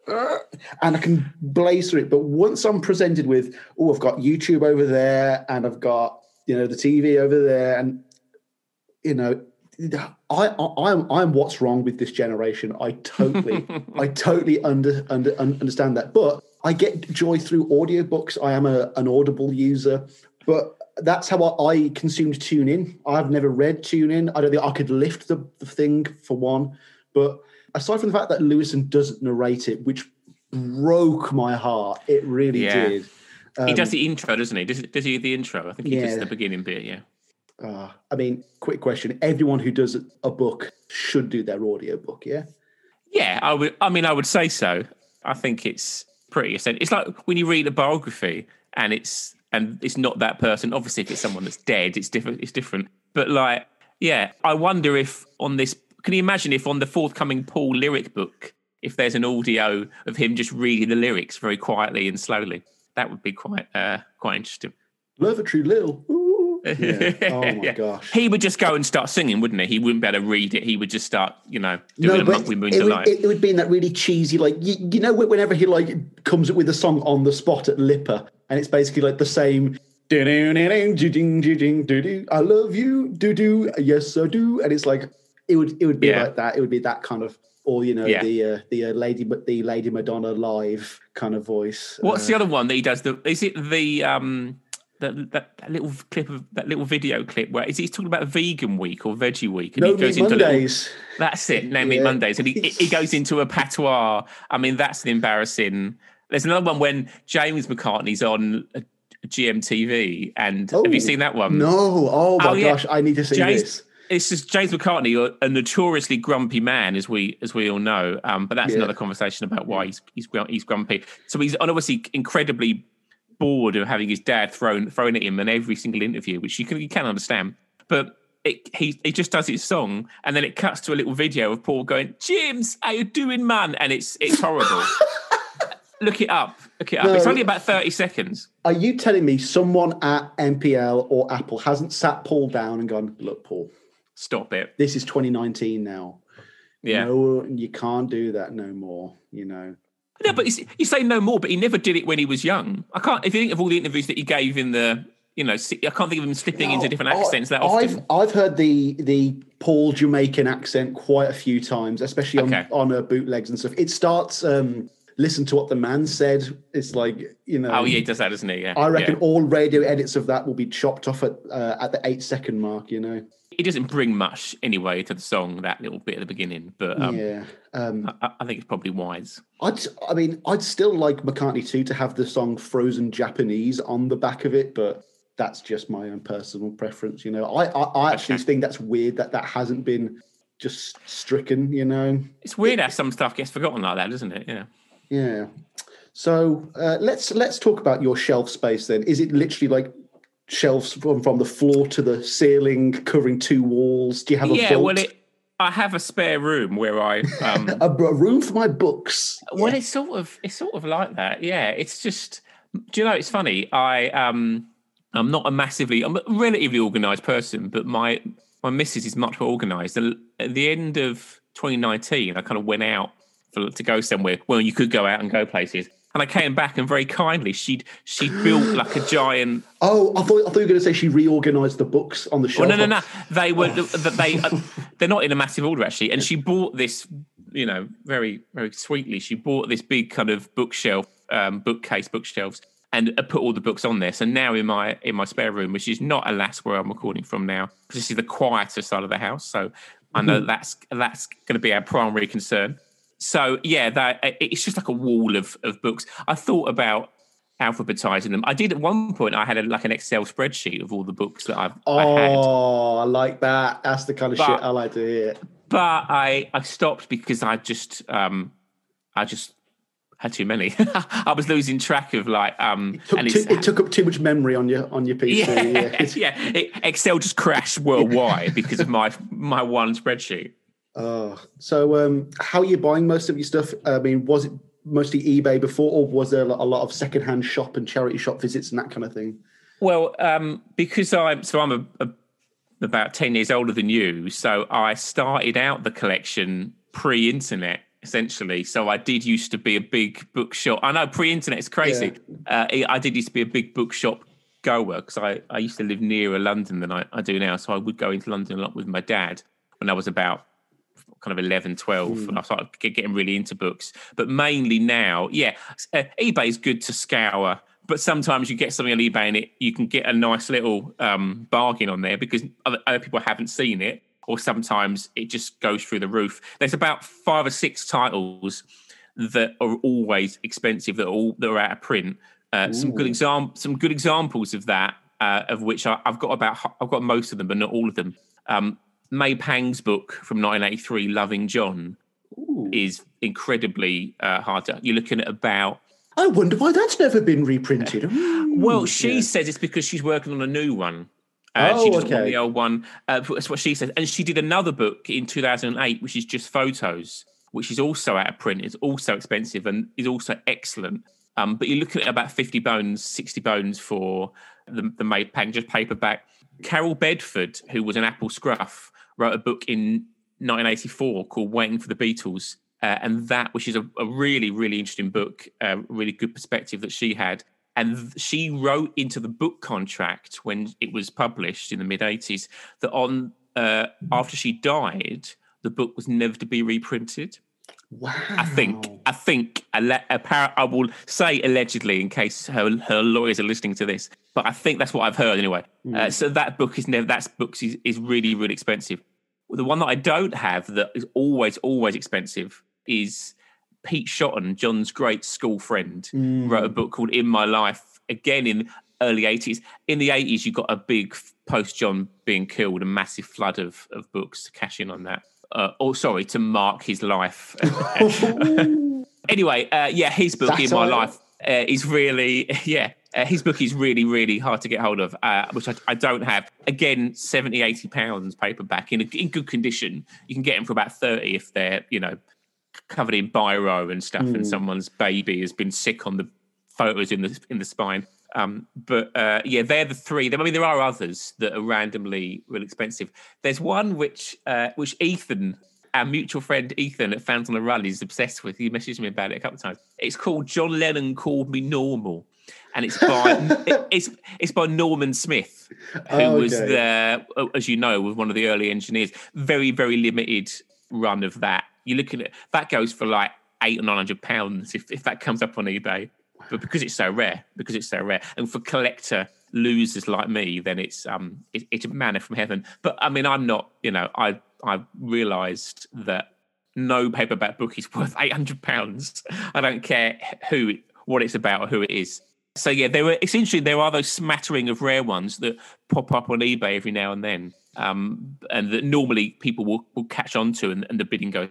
uh, and I can blaze through it. But once I'm presented with, oh, I've got YouTube over there, and I've got, you know, the T V over there, and you know, I, I I'm I'm what's wrong with this generation. I totally, I totally under, under understand that. But I get joy through audiobooks. I am a an Audible user, but that's how I consumed TuneIn. I've never read TuneIn. I don't think I could lift the, the thing, for one. But aside from the fact that Lewisohn doesn't narrate it, which broke my heart, it really yeah. did. Um, he does the intro, doesn't he? Does, does he the intro? I think he yeah. does the beginning bit, yeah. Uh, I mean, quick question. Everyone who does a book should do their audiobook, yeah? Yeah, I would. I mean, I would say so. I think it's pretty essential. It's like when you read a biography and it's... and it's not that person. Obviously, if it's someone that's dead, it's different. It's different. But like, yeah, I wonder if on this, can you imagine if on the forthcoming Paul lyric book, if there's an audio of him just reading the lyrics very quietly and slowly? That would be quite, uh, quite interesting. Lavatory Lil. Yeah. Oh my yeah. gosh. He would just go and start singing, wouldn't he? He wouldn't be able to read it. He would just start, you know, doing no, a monthly moon delight. It, it would be in that really cheesy, like, you, you know, whenever he like comes up with a song on the spot at Lipper, and it's basically like the same. I love you. Do do. Yes, I do. And it's like it would it would be yeah. like that. It would be that kind of, or you know, yeah. the uh, the uh, lady, but the Lady Madonna live kind of voice. What's uh, the other one that he does? The is it the um. That, that that little clip of that little video clip where is he's talking about vegan week or veggie week, and no he goes meat into Mondays. Little, that's it, no yeah. meat Mondays, and he he goes into a patois. I mean, that's an embarrassing. There's another one when James McCartney's on G M T V, and oh, have you seen that one? No, oh my oh, yeah. gosh, I need to see James, this. It's just James McCartney, a notoriously grumpy man, as we as we all know. Um, but that's yeah. another conversation about why he's he's he's grumpy. So he's obviously incredibly bored of having his dad thrown thrown at him in every single interview, which you can you can understand. But it, he he just does his song, and then it cuts to a little video of Paul going, "James, how you doing, man?" And it's it's horrible. Look it up. Look it up. No, it's only about thirty seconds. Are you telling me someone at M P L or Apple hasn't sat Paul down and gone, "Look, Paul, stop it. This is twenty nineteen now. Yeah, no, you can't do that no more. You know." No, but you say no more, but he never did it when he was young. I can't, if you think of all the interviews that he gave in the, you know, I can't think of him slipping no, into different accents I, that often. I've, I've heard the the Paul Jamaican accent quite a few times, especially on, okay. on her bootlegs and stuff. It starts, um, listen to what the man said. It's like, you know. Oh, yeah, he does that, doesn't he? Yeah. I reckon yeah. all radio edits of that will be chopped off at uh, at the eight second mark, you know. It doesn't bring much anyway to the song, that little bit at the beginning, but um, yeah, um, I, I think it's probably wise. I'd, I mean, I'd still like McCartney too to have the song "Frozen Japanese" on the back of it, but that's just my own personal preference. You know, I, I, I actually okay. think that's weird that that hasn't been just stricken. You know, it's weird it, how some stuff gets forgotten like that, isn't it? Yeah, yeah. So uh, let's let's talk about your shelf space then. Is it literally like shelves from, from the floor to the ceiling, covering two walls? Do you have a yeah, vault? Well, it, I have a spare room where I um, a, a room for my books. Well, yeah. it's sort of it's sort of like that. Yeah, it's just. Do you know? It's funny. I um, I'm not a massively. I'm a relatively organised person, but my my missus is much more organised. At the end of twenty nineteen, I kind of went out for, to go somewhere. Well, you could go out and go places. And I came back and very kindly, she'd she'd built like a giant. Oh, I thought I thought you were going to say she reorganised the books on the shelf. Oh, no, no, no. They were oh. they. They're not in a massive order actually. And she bought this you know, very, very sweetly, she bought this big kind of bookshelf, um, bookcase, bookshelves, and I put all the books on there. So now in my in my spare room, which is not, alas, where I'm recording from now, because this is the quieter side of the house. So I know mm-hmm. that's that's going to be our primary concern. So yeah, that it's just like a wall of of books. I thought about alphabetizing them. I did at one point. I had a, like an Excel spreadsheet of all the books that I've oh, I had. Oh, I like that. That's the kind of but, shit I like to hear. But I I stopped because I just um I just. had too many. I was losing track of like um it took, and it's, too, it took up too much memory on your on your P C. Yeah, yeah. It, Excel just crashed worldwide because of my my one spreadsheet. Oh, so um how are you buying most of your stuff? I mean, was it mostly eBay before, or was there a lot of secondhand shop and charity shop visits and that kind of thing? Well, um because I'm so I'm a, a, about ten years older than you, so I started out the collection pre-internet. Essentially, so I did used to be a big bookshop. I know pre-internet is crazy. Yeah. Uh, I did used to be a big bookshop goer because I, I used to live nearer London than I, I do now. So I would go into London a lot with my dad when I was about kind of eleven, twelve, mm. and I started getting really into books. But mainly now, yeah, uh, eBay is good to scour. But sometimes you get something on eBay and it, you can get a nice little um, bargain on there because other, other people haven't seen it. Or sometimes it just goes through the roof. There's about five or six titles that are always expensive that are all that are out of print. Uh, some good exam, some good examples of that, uh, of which I, I've got about I've got most of them, but not all of them. Um, May Pang's book from nineteen eighty-three, Loving John, Ooh. is incredibly uh, hard to. You're looking at about. I wonder why that's never been reprinted. Well, she yeah. says it's because she's working on a new one. Uh, oh, she doesn't okay. want the old one. Uh, that's what she says. And she did another book in two thousand eight, which is just photos, which is also out of print. It's also expensive and is also excellent. Um, but you're looking at about fifty bones, sixty bones for the, the May Pang, just paperback. Carol Bedford, who was an Apple Scruff, wrote a book in nineteen eighty-four called Waiting for the Beatles. Uh, and that, which is a, a really, really interesting book, a uh, really good perspective that she had. And she wrote into the book contract when it was published in the mid-eighties that on uh, after she died, the book was never to be reprinted. Wow. I think, I think, I will say allegedly in case her, her lawyers are listening to this, but I think that's what I've heard anyway. Mm. Uh, so that book is never, that book is, is really, really expensive. The one that I don't have that is always, always expensive is... Pete Shotton, John's great school friend, mm. wrote a book called In My Life, again in early eighties. In the eighties, you got a big post-John being killed, a massive flood of, of books to cash in on that. Uh, or, sorry, to mark his life. Anyway, uh, yeah, his book, That's In My Life, uh, is really, yeah, uh, his book is really, really hard to get hold of, uh, which I, I don't have. Again, seventy, eighty pounds paperback in, a, in good condition. You can get them for about thirty if they're, you know, covered in biro and stuff, mm. and someone's baby has been sick on the photos in the in the spine. Um, but uh, yeah, they're the three. I mean, there are others that are randomly real expensive. There's one which uh, which Ethan, our mutual friend Ethan at Fountain on the Run, is obsessed with. He messaged me about it a couple of times. It's called John Lennon Called Me Normal, and it's by it, it's it's by Norman Smith, who oh, okay. was the, as you know, was one of the early engineers. Very very limited run of that. You're looking at that goes for like eight or nine hundred pounds if, if that comes up on eBay, but because it's so rare, because it's so rare, and for collector losers like me, then it's um it, it's a manna from heaven. But I mean, I'm not, you know, I I realised that no paperback book is worth eight hundred pounds. I don't care who what it's about or who it is. So yeah, there were essentially there are those smattering of rare ones that pop up on eBay every now and then, um, and that normally people will, will catch on to, and, and the bidding goes.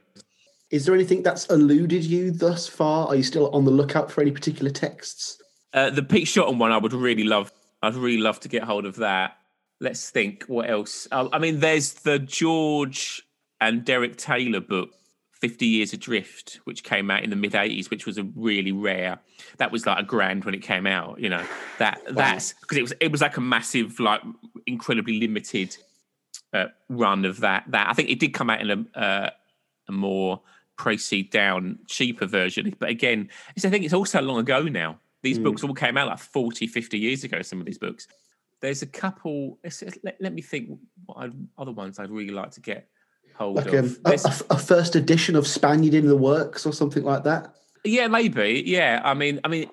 Is there anything that's eluded you thus far? Are you still on the lookout for any particular texts? Uh, the Pete Shotton one, I would really love. I'd really love to get hold of that. Let's think. What else? Uh, I mean, there's the George and Derek Taylor book, Fifty Years Adrift, which came out in the mid eighties, which was a really rare. That was like a grand when it came out. You know that wow. that's because it was it was like a massive, like incredibly limited uh, run of that. That I think it did come out in a, uh, a more pricey down, cheaper version. But again, it's, I think it's also long ago now. These mm. books all came out like forty, fifty years ago, some of these books. There's a couple, let, let me think what I'd, other ones I'd really like to get. hold like of. A, a, a first edition of Spaniard in the Works or something like that? Yeah, maybe. Yeah, I mean, I mean,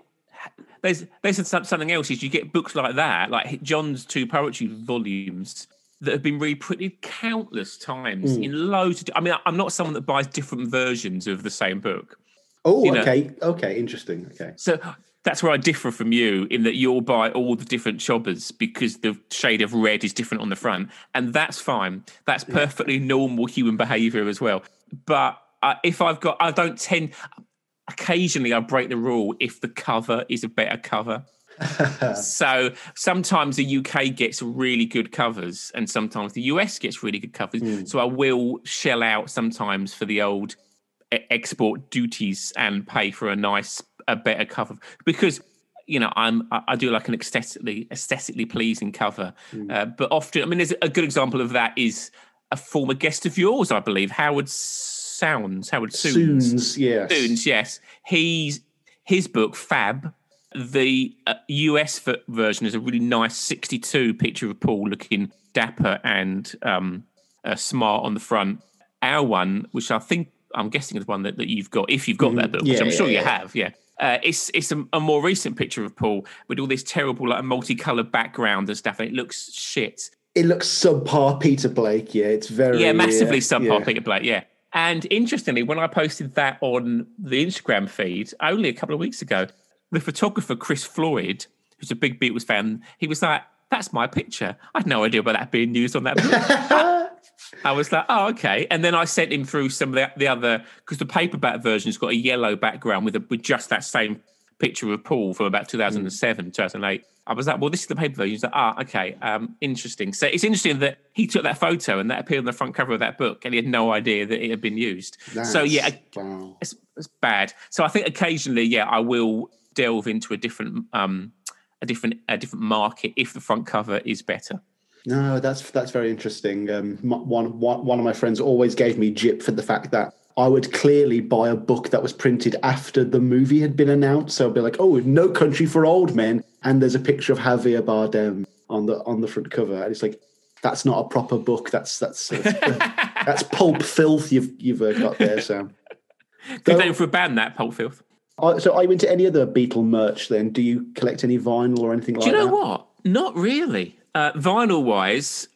there's there's something else is you get books like that, like John's two poetry volumes that have been reprinted countless times mm. in loads of. I mean, I'm not someone that buys different versions of the same book. Oh, you okay, know? okay, interesting. Okay, so that's where I differ from you in that you'll buy all the different chobbers because the shade of red is different on the front, and that's fine. That's perfectly yeah. normal human behaviour as well. But uh, if I've got, I don't tend. Occasionally, I break the rule if the cover is a better cover. So sometimes the U K gets really good covers and sometimes the U S gets really good covers. Mm. So I will shell out sometimes for the old export duties and pay for a nice, a better cover because, you know, I'm, I do like an aesthetically, aesthetically pleasing cover. Mm. Uh, but often, I mean, there's a good example of that is a former guest of yours, I believe, Howard Sounes, Howard Sounes. Sounes, yes. Sounes, yes. He's, his book, Fab, the U S version is a really nice sixty-two picture of Paul looking dapper and um, uh, smart on the front. Our one, which I think I'm guessing is one that, that you've got, if you've got mm-hmm. that book, which yeah, I'm sure yeah, you yeah. have, yeah. Uh, it's it's a, a more recent picture of Paul with all this terrible like multicoloured background and stuff, and it looks shit. It looks subpar Peter Blake, yeah. It's very yeah, massively uh, subpar yeah. Peter Blake, yeah. And interestingly, when I posted that on the Instagram feed only a couple of weeks ago, the photographer, Chris Floyd, who's a big Beatles fan, he was like, that's my picture. I had no idea about that being used on that book. I was like, oh, okay. And then I sent him through some of the, the other, because the paperback version's got a yellow background with, a, with just that same picture of Paul from about two thousand seven, mm. two thousand eight. I was like, well, this is the paper version. He's like, ah, oh, okay, um, interesting. So it's interesting that he took that photo and that appeared on the front cover of that book and he had no idea that it had been used. That's so, yeah, wow. it's, it's bad. So I think occasionally, yeah, I will delve into a different um a different a different market if the front cover is better. No, that's that's very interesting. um one one, one of my friends always gave me jip for the fact that I would clearly buy a book that was printed after the movie had been announced. So I'd be like, oh, No Country for Old Men, and there's a picture of Javier Bardem on the on the front cover, and it's like, that's not a proper book. That's that's that's, that's pulp filth you've you've got there, Sam. Good name for a band, that pulp filth. So are you into any other Beatle merch then? Do you collect any vinyl or anything like that? Do you know that? What? Not really. Uh, vinyl-wise,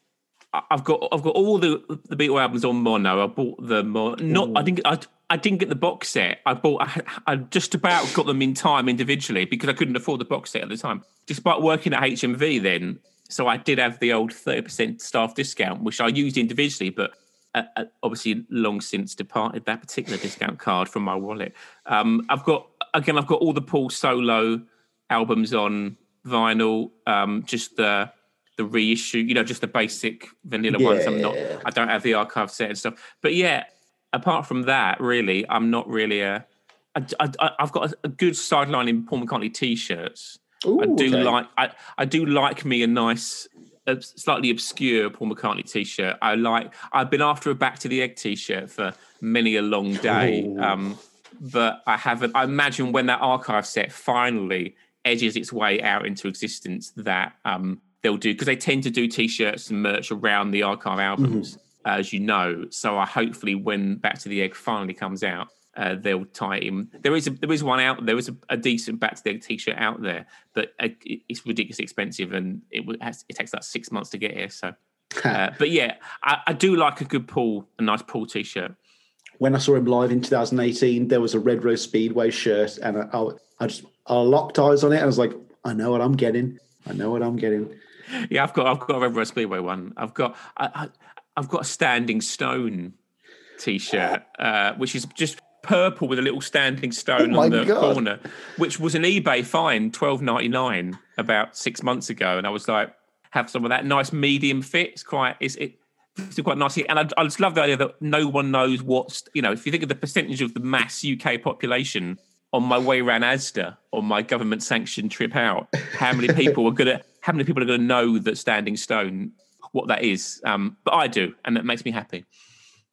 I've got I've got all the the Beatle albums on mono. I bought them. Not Ooh. I didn't I, I didn't get the box set. I bought I, I just about got them in time individually because I couldn't afford the box set at the time. Despite working at H M V then, so I did have the old thirty percent staff discount, which I used individually, but uh, obviously long since departed that particular discount card from my wallet. Um, I've got. Again, I've got all the Paul solo albums on vinyl, um, just the the reissue, you know, just the basic vanilla yeah. ones. I'm not, I don't have the archive set and stuff. But yeah, apart from that, really, I'm not really a. I, I, I've got a, a good sideline in Paul McCartney T-shirts. Ooh, I do okay. like. I, I do like me a nice, a slightly obscure Paul McCartney T-shirt. I like. I've been after a Back to the Egg T-shirt for many a long day. Ooh. Um, but I haven't. I imagine when that archive set finally edges its way out into existence, that um, they'll do, because they tend to do T-shirts and merch around the archive albums, mm-hmm. as you know. So I hopefully, when Back to the Egg finally comes out, uh, they'll tie it in. There is a, there is one out. There is a, a decent Back to the Egg T-shirt out there, but uh, it's ridiculously expensive, and it has, it takes like six months to get here. So, uh, but yeah, I, I do like a good Paul, a nice Paul T-shirt. When I saw him live in two thousand eighteen, there was a Red Rose Speedway shirt, and I, I, I just I locked eyes on it, and I was like, I know what I'm getting. I know what I'm getting. Yeah, I've got I've got a Red Rose Speedway one. I've got I, I, I've got a Standing Stone T-shirt, uh, which is just purple with a little standing stone oh on the God. corner, which was an eBay find, twelve ninety-nine, about six months ago, and I was like, have some of that nice medium fit. It's quite it's it. It's quite nice. And I, I just love the idea that no one knows what's, you know, if you think of the percentage of the mass U K population on my way around Asda on my government sanctioned trip out, how many people are gonna how many people are gonna know that Standing Stone, what that is. Um, but I do, and that makes me happy.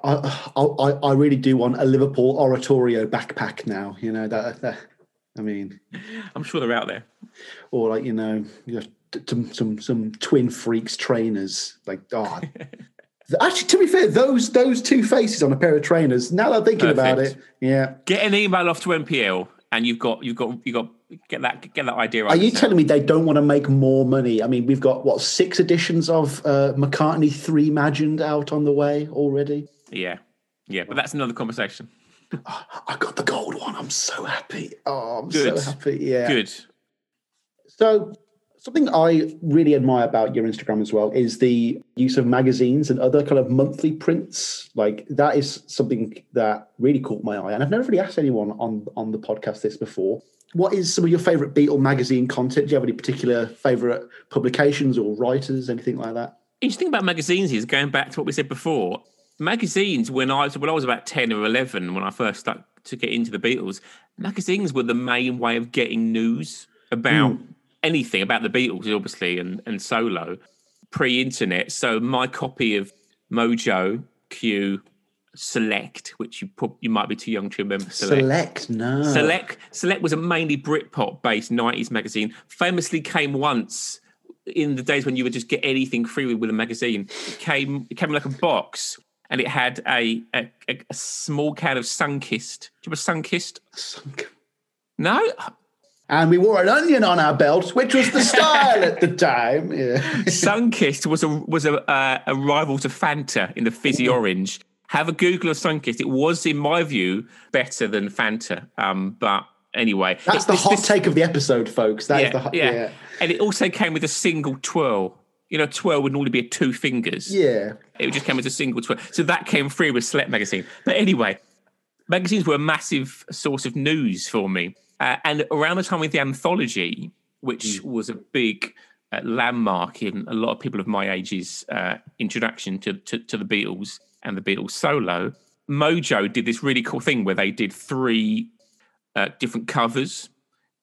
I I I really do want a Liverpool Oratorio backpack now, you know, that, that I mean I'm sure they're out there. Or like, you know, you know some some some twin freaks trainers, like oh Actually, to be fair, those those two faces on a pair of trainers. Now that I'm thinking Perfect. about it, yeah. Get an email off to M P L, and you've got you've got you got get that get that idea. Right Are you now. telling me they don't want to make more money? I mean, we've got what six editions of uh, McCartney Reimagined out on the way already. Yeah, yeah, but that's another conversation. Oh, I got the gold one. I'm so happy. Oh, I'm Good. so happy. Yeah, Good. So. Something I really admire about your Instagram as well is the use of magazines and other kind of monthly prints. Like that is something that really caught my eye. And I've never really asked anyone on, on the podcast this before. What is some of your favourite Beatle magazine content? Do you have any particular favourite publications or writers, anything like that? Interesting about magazines is going back to what we said before. Magazines, when I was, when I was about ten or eleven, when I first started to get into the Beatles, magazines were the main way of getting news about... Mm. anything about the Beatles, obviously, and, and solo, pre-internet. So my copy of Mojo, Q, Select, which you probably, you might be too young to remember. Select, Select no. Select Select was a mainly Britpop-based nineties magazine, famously came once in the days when you would just get anything free with a magazine. It came, it came like a box, and it had a a, a small can of Sunkist. Do you remember Sunkist? Sunk. No? And we wore an onion on our belts, which was the style at the time. Yeah. Sunkist was a was a, uh, a rival to Fanta in the fizzy orange. Have a Google of Sunkist. It was, in my view, better than Fanta. Um, but anyway, that's it, the this, hot this, take of the episode, folks. That yeah, is the hot, yeah. yeah. And it also came with a single twirl. You know, twirl would normally be a two fingers. Yeah, it just came with a single twirl. So that came free with Select magazine. But anyway, magazines were a massive source of news for me. Uh, and around the time with the anthology, which mm. was a big uh, landmark in a lot of people of my age's uh, introduction to, to, to the Beatles and the Beatles solo, Mojo did this really cool thing where they did three uh, different covers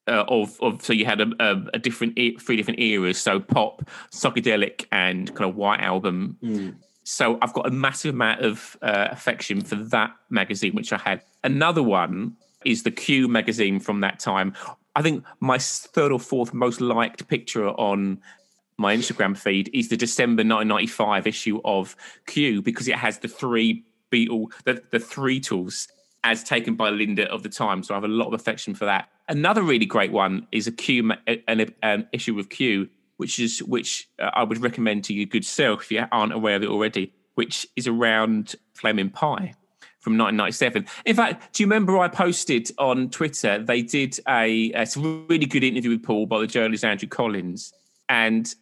uh, of, of, so you had a, a, a different, three different eras, so pop, psychedelic and kind of white album. Mm. So I've got a massive amount of uh, affection for that magazine, which I had. Another one is the Q magazine from that time. I think my third or fourth most liked picture on my Instagram feed is the December nineteen ninety-five issue of Q, because it has the three Beatle, the, the three tools as taken by Linda of the time. So I have a lot of affection for that. Another really great one is a Q, an, an issue of Q, which is which I would recommend to your good self if you aren't aware of it already, which is around Flaming Pie. From nineteen ninety-seven. In fact, do you remember I posted on Twitter, they did a, a really good interview with Paul by the journalist Andrew Collins, and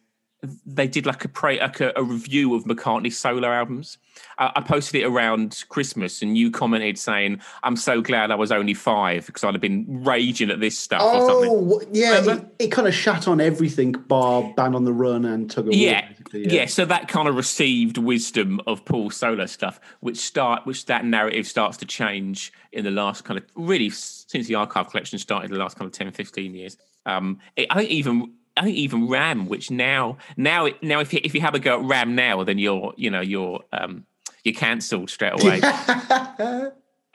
they did like a, pre, like a, a review of McCartney's solo albums. I, I posted it around Christmas, and you commented saying, I'm so glad I was only five because I'd have been raging at this stuff oh, or something. Yeah, it, it kind of shat on everything bar Band on the Run and Tug of War. Yeah. Yeah. yeah, so that kind of received wisdom of Paul's solo stuff, which start which that narrative starts to change in the last kind of, really since the archive collection started, the last kind of ten, fifteen years. Um, it, I think even I think even Ram, which now now it, now if you, if you have a go at Ram now, then you're you know you're um, you're cancelled straight away.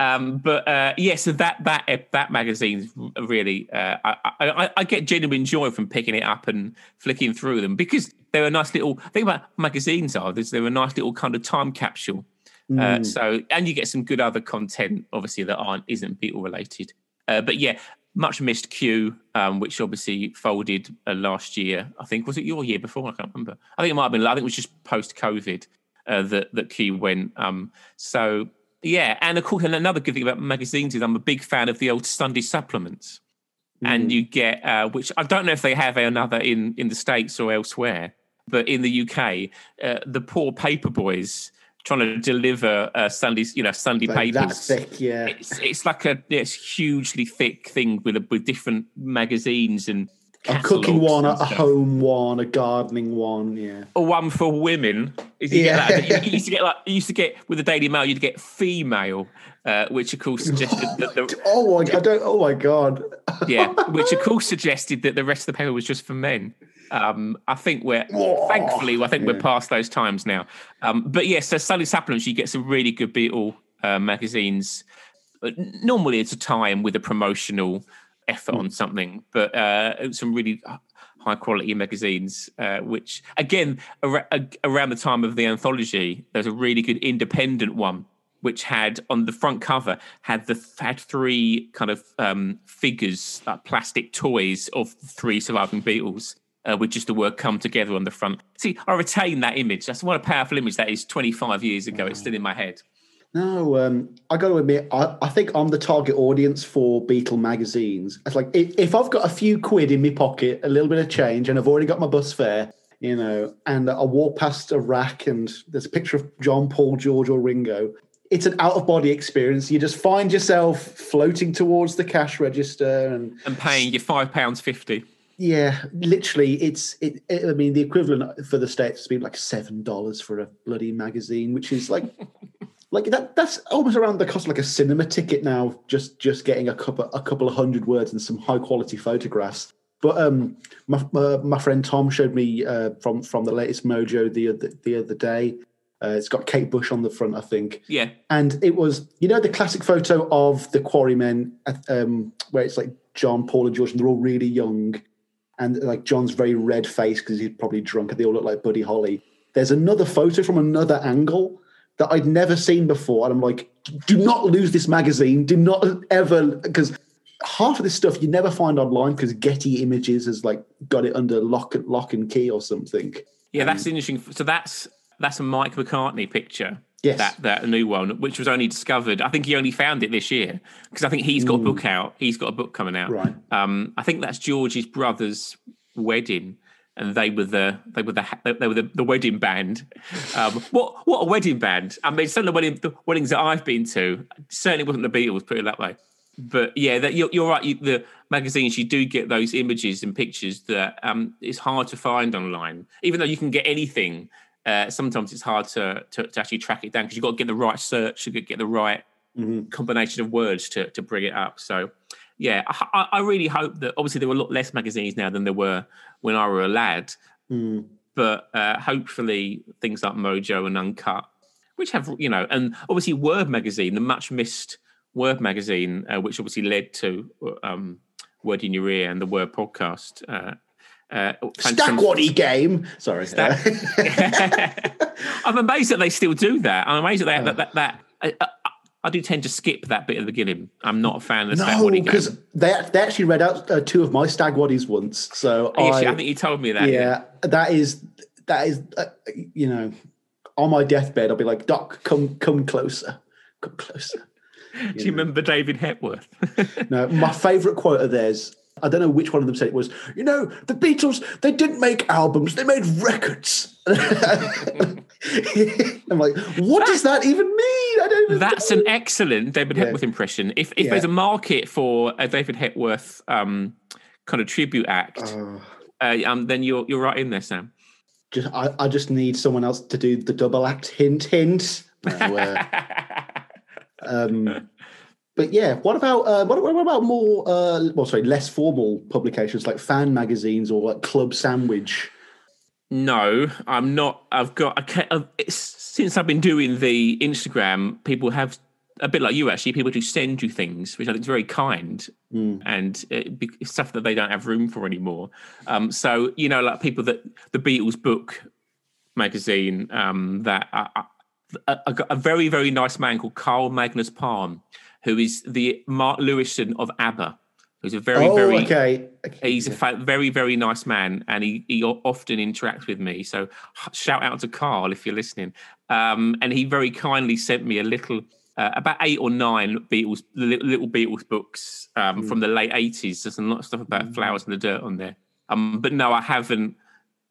um, but uh, yeah, so that that that magazine's really uh, I, I I get genuine joy from picking it up and flicking through them because. They were nice little. Think about magazines are. They were a nice little kind of time capsule. Mm. Uh, so, and you get some good other content, obviously that aren't isn't Beatle related. Uh, but yeah, much missed Q, um, which obviously folded uh, last year. I think was it your year before? I can't remember. I think it might have been. I think it was just post COVID uh, that that Q went. Um, so yeah, and of course, and another good thing about magazines is I'm a big fan of the old Sunday supplements, mm. and you get uh, which I don't know if they have another in in the States or elsewhere. But in the U K, uh, the poor paper boys trying to deliver uh, Sunday, you know, Sunday like papers. That thick, yeah. It's, it's like a it's hugely thick thing with a, with different magazines and a cooking one, a home one, a gardening one, yeah. A one for women. You yeah. Get that? You used to get like you used to get with the Daily Mail, you'd get female, uh, which of course suggested oh that the oh my, I don't oh my god yeah, which of course suggested that the rest of the paper was just for men. Um, I think we're oh, thankfully I think yeah. we're past those times now. Um, but yeah, so Sunday supplements, you get some really good Beatle uh, magazines. Normally, it's a tie-in with a promotional effort mm. on something, but uh, some really high quality magazines, uh, which again, ar- around the time of the anthology, there's a really good independent one, which had on the front cover had the had three kind of um, figures, uh, plastic toys of the three surviving Beatles, uh, with just the word "come together" on the front. See, I retain that image. That's what a powerful image that is. twenty-five years ago, it's still in my head. No, um, I got to admit, I, I think I'm the target audience for Beatle magazines. It's like if, if I've got a few quid in my pocket, a little bit of change, and I've already got my bus fare, you know, and I walk past a rack and there's a picture of John, Paul, George, or Ringo. It's an out-of-body experience. You just find yourself floating towards the cash register and and paying your five pounds fifty. Yeah, literally, it's. It, it, I mean, the equivalent for the States has been like seven dollars for a bloody magazine, which is like. Like that, that's almost around the cost of like a cinema ticket now, just just getting a couple a couple of hundred words and some high quality photographs. But um, my uh, my friend Tom showed me uh, from from the latest Mojo the other, the other day. Uh, it's got Kate Bush on the front, I think. Yeah. And it was, you know, the classic photo of the Quarrymen, um, where it's like John, Paul and George, and they're all really young. And like John's very red face because he's probably drunk and they all look like Buddy Holly. There's another photo from another angle that I'd never seen before. And I'm like, do not lose this magazine. Do not ever, because half of this stuff you never find online because Getty Images has like got it under lock, lock and key or something. Yeah, that's um, interesting. So that's that's a Mike McCartney picture. Yes. That, that new one, which was only discovered. I think he only found it this year because I think he's got mm. a book out. He's got a book coming out. Right. Um, I think that's George's brother's wedding. And they were the they were the they were the, the wedding band. Um, what what a wedding band! I mean, some of the, wedding, the weddings that I've been to certainly wasn't the Beatles, put it that way. But yeah, that, you're, you're right. You, the magazines, you do get those images and pictures that um, it's hard to find online. Even though you can get anything, uh, sometimes it's hard to, to to actually track it down because you've got to get the right search, you get the right mm-hmm. combination of words to to bring it up. So. Yeah, I, I really hope that, obviously there are a lot less magazines now than there were when I were a lad, mm. but uh, hopefully things like Mojo and Uncut, which have, you know, and obviously Word magazine, the much missed Word magazine, uh, which obviously led to um, Word in Your Ear and the Word podcast. Uh, uh, Stack Waddy game. Sorry. Stack. I'm amazed that they still do that. I'm amazed that they, uh. that, that, that uh, I do tend to skip that bit at the beginning. I'm not a fan of the no, Stag Waddy game. No, because they, they actually read out uh, two of my Stag Waddies once. So yes, I, I think you told me that. Yeah, yeah. that is, that is, uh, you know, on my deathbed, I'll be like, Doc, come come closer, come closer. You do you know. remember David Hepworth? No, my favourite quote of theirs, I don't know which one of them said it was, you know, the Beatles, they didn't make albums, they made records. I'm like, what that, does that even mean? I don't. That's know. An excellent David Hepworth yeah. impression. If if yeah. there's a market for a David Hepworth um, kind of tribute act, uh, uh, um, then you're you're right in there, Sam. Just I, I just need someone else to do the double act. Hint, hint. No, uh, um, but yeah, what about uh, what, what about more? Uh, well, sorry, less formal publications like fan magazines or like Club Sandwich. No, I'm not. I've got, I it's, since I've been doing the Instagram, people have, a bit like you actually, people do send you things, which I think is very kind mm. and it, stuff that they don't have room for anymore. Um, so, you know, like people that, the Beatles Book magazine, um, that I, I, I got a very, very nice man called Carl Magnus Palm, who is the Mark Lewisohn of ABBA. He's a very, oh, very, okay. Okay. he's yeah. a very, very nice man, and he, he often interacts with me. So shout out to Carl if you're listening. Um, and he very kindly sent me a little, uh, about eight or nine Beatles, little Beatles books um, mm. from the late eighties. There's a lot of stuff about mm. flowers in the dirt on there. Um, but no, I haven't.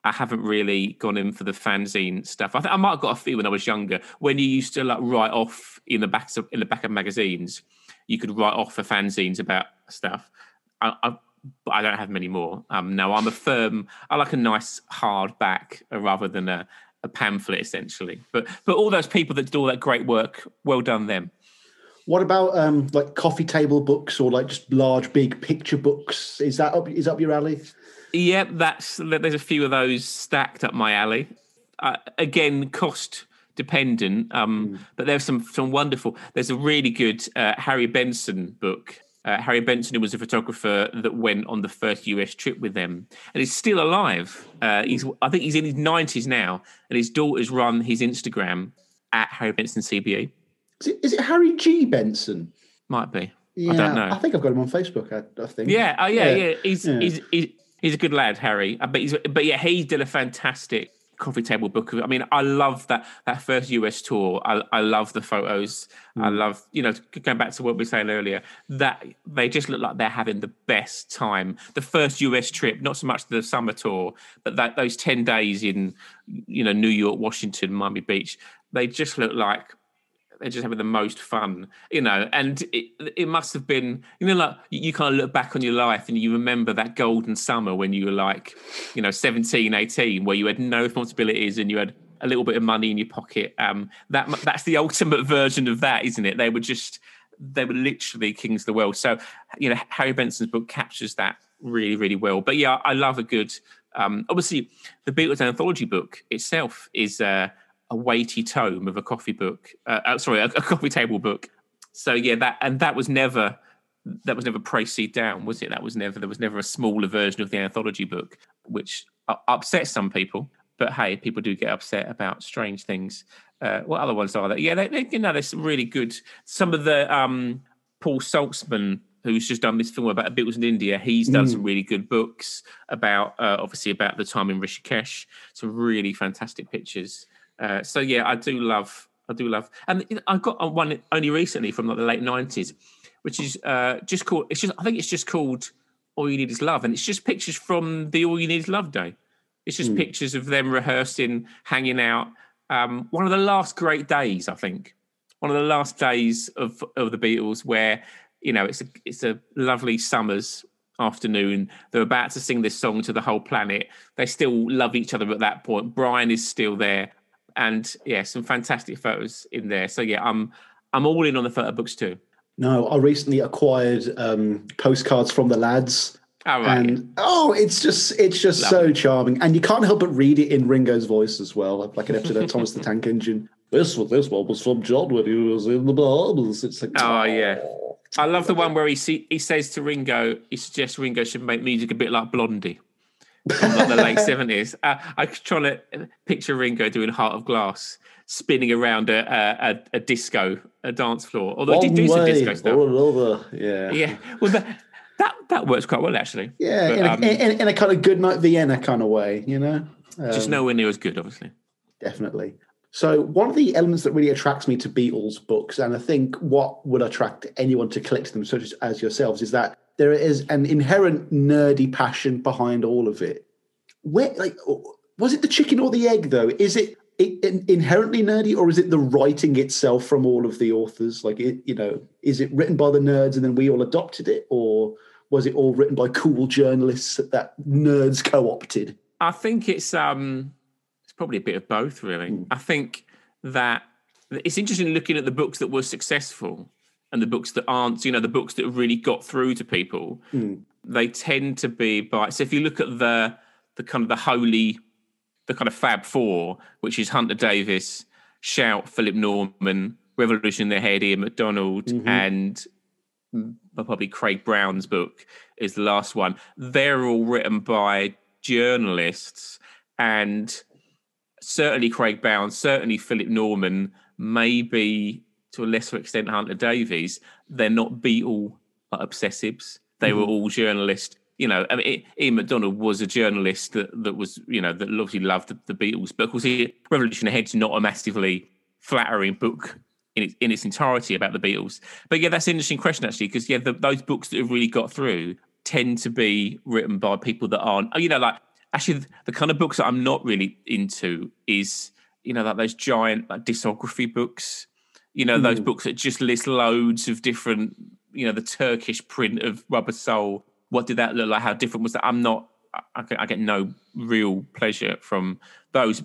I haven't really gone in for the fanzine stuff. I think I might have got a few when I was younger. When you used to like write off in the backs of, in the back of magazines, you could write off for fanzines about stuff. I, I, but I don't have many more. Um, no, I'm a firm. I like a nice hardback rather than a, a pamphlet, essentially. But but all those people that do all that great work, well done them. What about um, like coffee table books or like just large big picture books? Is that up? Is up your alley? Yeah, that's there's a few of those stacked up my alley. Uh, again, cost dependent, um, mm. but there's some some wonderful. There's a really good uh, Harry Benson book uh, Harry Benson, who was a photographer that went on the first U S trip with them, and he's still alive. Uh, he's, I think he's in his nineties now, and his daughters run his Instagram at Harry Benson C B E. Is it, is it Harry G. Benson? Might be. Yeah, I don't know. I think I've got him on Facebook, I, I think. Yeah, oh, yeah, yeah. yeah. He's, yeah. He's, he's he's a good lad, Harry. But, he's, but yeah, he did a fantastic coffee table book. I mean, I love that that first U S tour. I, I love the photos. Mm. I love, you know, going back to what we were saying earlier, that they just look like they're having the best time. The first U S trip, not so much the summer tour, but that those ten days in, you know, New York, Washington, Miami Beach, they just look like they're just having the most fun, you know. And it, it must have been, you know, like you kind of look back on your life and you remember that golden summer when you were like, you know, seventeen, eighteen, where you had no responsibilities and you had a little bit of money in your pocket. Um, that that's the ultimate version of that, isn't it? They were just, they were literally kings of the world. So, you know, Harry Benson's book captures that really, really well. But yeah, I love a good, um, obviously the Beatles anthology book itself is, uh, a weighty tome of a coffee book, uh, sorry, a, a coffee table book. So yeah, that and that was never, that was never priced down, was it? That was never, there was never a smaller version of the anthology book, which upsets some people. But hey, people do get upset about strange things. Uh, what other ones are there? Yeah, they, they, you know, there's some really good. Some of the um, Paul Saltzman, who's just done this film about Beatles in India. He's done mm. some really good books about, uh, obviously, about the time in Rishikesh. Some really fantastic pictures. Uh, so yeah, I do love, I do love, and I got one only recently from like the late nineties, which is uh, just called. It's just I think it's just called "All You Need Is Love," and it's just pictures from the "All You Need Is Love" day. It's just mm. pictures of them rehearsing, hanging out. Um, one of the last great days, I think. One of the last days of of the Beatles, where you know it's a, it's a lovely summer's afternoon. They're about to sing this song to the whole planet. They still love each other at that point. Brian is still there. And yeah, some fantastic photos in there. So yeah, I'm I'm all in on the photo books too. No, I recently acquired um, postcards from the lads. Oh, right, and yeah. oh, it's just it's just Love so it. charming, and you can't help but read it in Ringo's voice as well, like an episode of Thomas the Tank Engine. This one, this one was from John when he was in the Bahamas. It's like oh, oh yeah, I love the one where he see, he says to Ringo, he suggests Ringo should make music a bit like Blondie. From like the late seventies, uh, I was trying to picture Ringo doing "Heart of Glass," spinning around a a, a, a disco, a dance floor. Although he did do some disco stuff. All over, yeah, yeah. Well, that that, that works quite well actually. Yeah, but, in, a, um, in, in a kind of good night Vienna kind of way, you know. Um, just nowhere near as good, obviously. Definitely. So one of the elements that really attracts me to Beatles books, and I think what would attract anyone to collect them, such as yourselves, is that there is an inherent nerdy passion behind all of it. Where, like, was it the chicken or the egg, though? Is it inherently nerdy, or is it the writing itself from all of the authors? Like, it, you know, is it written by the nerds and then we all adopted it, or was it all written by cool journalists that nerds co-opted? I think it's um, it's probably a bit of both, really. Mm. I think that it's interesting looking at the books that were successful and the books that aren't, you know, the books that have really got through to people, mm. they tend to be by... So if you look at the the kind of the holy, the kind of Fab Four, which is Hunter Davies, Shout, Philip Norman, Revolution in the Head, Ian MacDonald, mm-hmm. and probably Craig Brown's book is the last one. They're all written by journalists, and certainly Craig Brown, certainly Philip Norman, maybe... to a lesser extent, Hunter Davies, they're not Beatle obsessives. They mm. were all journalists. You know, I mean, Ian MacDonald was a journalist that, that was, you know, that obviously loved the, the Beatles. But of course, Revolution in the Head's not a massively flattering book in its, in its entirety about the Beatles. But yeah, that's an interesting question, actually, because yeah, the, those books that have really got through tend to be written by people that aren't, you know, like, actually, the kind of books that I'm not really into is, you know, like those giant like, discography books. You know, those mm. books that just list loads of different, you know, the Turkish print of Rubber Soul. What did that look like? How different was that? I'm not, I, I get no real pleasure from those.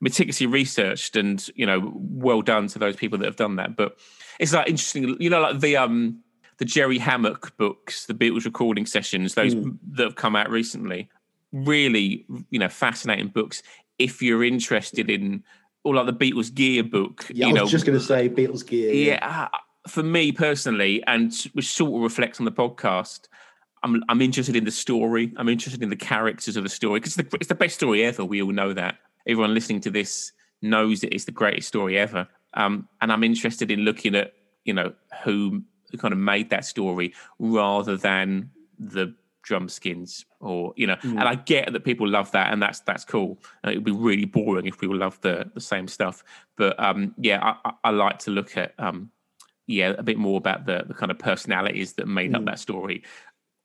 Meticulously researched and, you know, well done to those people that have done that. But it's like interesting, you know, like the um the Jerry Hammock books, the Beatles recording sessions, those mm. that have come out recently. Really, you know, fascinating books if you're interested in... or like the Beatles gear book. Yeah, you I was know. just going to say Beatles gear. Yeah, yeah. I, for me personally, and which sort of reflects on the podcast, I'm I'm interested in the story. I'm interested in the characters of the story, because it's the, it's the best story ever. We all know that. Everyone listening to this knows that it's the greatest story ever. Um, and I'm interested in looking at, you know, who, who kind of made that story rather than the drum skins or, you know, mm. and I get that people love that, and that's that's cool. And it would be really boring if people loved the, the same stuff. But um, yeah, I, I like to look at, um, yeah, a bit more about the, the kind of personalities that made mm. up that story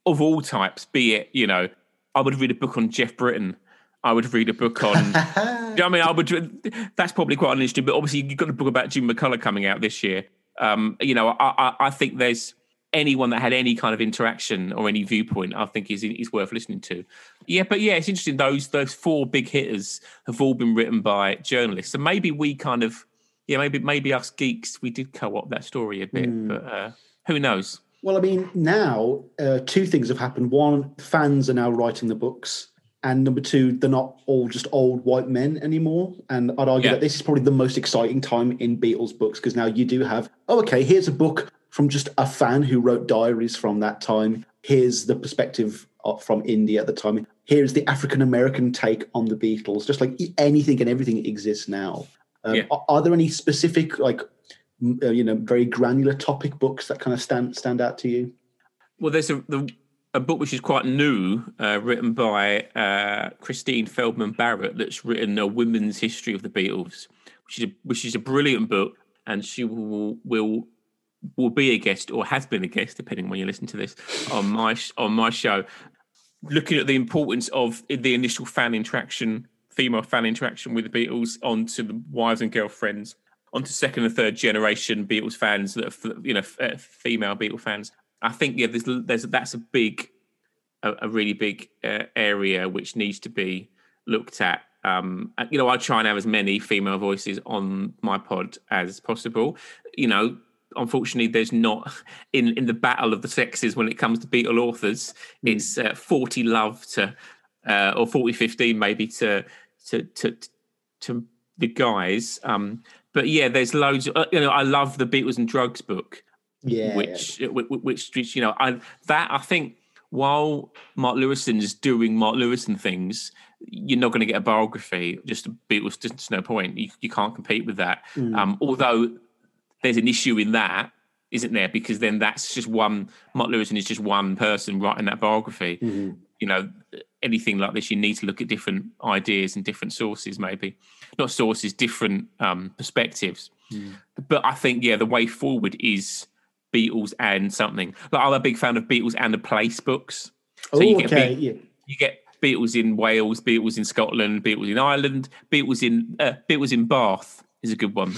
of all types, be it, you know, I would read a book on Geoff Britton. I would read a book on, you know, I mean, I would, that's probably quite an interesting, but obviously you've got a book about Jim McCullough coming out this year. Um, you know, I, I, I think there's anyone that had any kind of interaction or any viewpoint, I think is is worth listening to. Yeah, but yeah, it's interesting. Those those four big hitters have all been written by journalists. So maybe we kind of, yeah, maybe maybe us geeks, we did co-op that story a bit, mm. but uh, who knows? Well, I mean, now uh, two things have happened. One, fans are now writing the books. And number two, they're not all just old white men anymore. And I'd argue yeah. that this is probably the most exciting time in Beatles books, because now you do have, oh, okay, here's a book from just a fan who wrote diaries from that time. Here's the perspective from India at the time. Here's the African-American take on the Beatles. Just like anything and everything exists now. Um, yeah. are, are there any specific, like, uh, you know, very granular topic books that kind of stand stand out to you? Well, there's a... The- A book which is quite new, uh, written by uh, Christine Feldman Barrett, that's written a women's history of the Beatles, which is a, which is a brilliant book, and she will will will be a guest, or has been a guest, depending when you listen to this, on my on my show, looking at the importance of the initial fan interaction, female fan interaction with the Beatles, onto the wives and girlfriends, onto second and third generation Beatles fans that are, you know, female Beatle fans. I think yeah, there's there's that's a big, a, a really big uh, area which needs to be looked at. Um, you know, I try and have as many female voices on my pod as possible. You know, unfortunately, there's not in, in the battle of the sexes when it comes to Beatle authors. Mm. It's uh, forty love to, uh, or forty fifteen maybe to to to to the guys. Um, but yeah, there's loads. Of, you know, I love the Beatles and Drugs book. Yeah, which, yeah. Which, which, you know, I, that I think while Mark Lewisohn is doing Mark Lewisohn things, you're not going to get a biography. Just Beatles, just no point. You, you can't compete with that. Mm. Um, although there's an issue in that, isn't there? Because then that's just one. Mark Lewisohn is just one person writing that biography. Mm-hmm. You know, anything like this, you need to look at different ideas and different sources, maybe not sources, different um, perspectives. Mm. But I think yeah, the way forward is Beatles and something. Like I'm a big fan of Beatles and the Place books. So oh, you get okay. Be- yeah. you get Beatles in Wales, Beatles in Scotland, Beatles in Ireland, Beatles in uh, Beatles in Bath is a good one,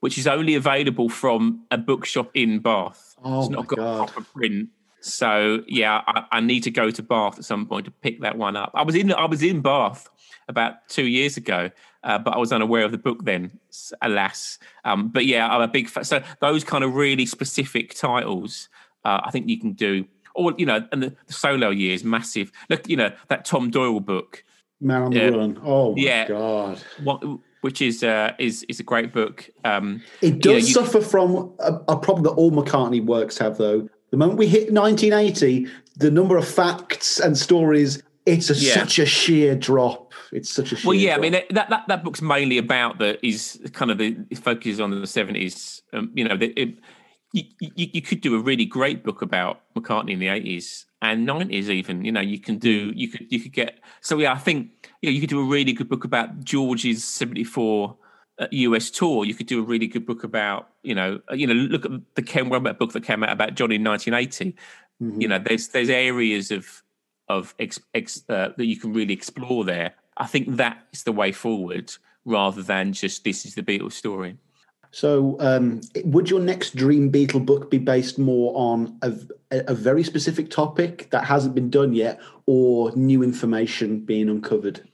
which is only available from a bookshop in Bath. Oh, it's not got God. proper print. So yeah, I, I need to go to Bath at some point to pick that one up. I was in I was in Bath about two years ago, uh, but I was unaware of the book then, alas. Um, but yeah, I'm a big fan. So those kind of really specific titles, uh, I think you can do. Or, you know, and the, the solo years, massive. Look, you know, that Tom Doyle book. Man on the uh, Run. Oh, my yeah, God. What, which is, uh, is is a great book. Um, it does you know, you suffer from a, a problem that all McCartney works have, though. The moment we hit nineteen eighty, the number of facts and stories... It's a, yeah. such a sheer drop. It's such a sheer Well, yeah, drop. I mean, that, that that book's mainly about the, is kind of the, it focuses on the seventies. Um, you know, the, it, you, you, you could do a really great book about McCartney in the eighties and nineties even. You know, you can do, you could you could get, so yeah, I think, you know, you could do a really good book about George's seventy-four uh, U S tour. You could do a really good book about, you know, you know, look at the Ken Wombat book that came out about John in nineteen eighty. Mm-hmm. You know, there's there's areas of, of ex, ex, uh, that you can really explore there. I think that is the way forward rather than just this is the Beatles story. So um, would your next dream Beatle book be based more on a, a very specific topic that hasn't been done yet or new information being uncovered?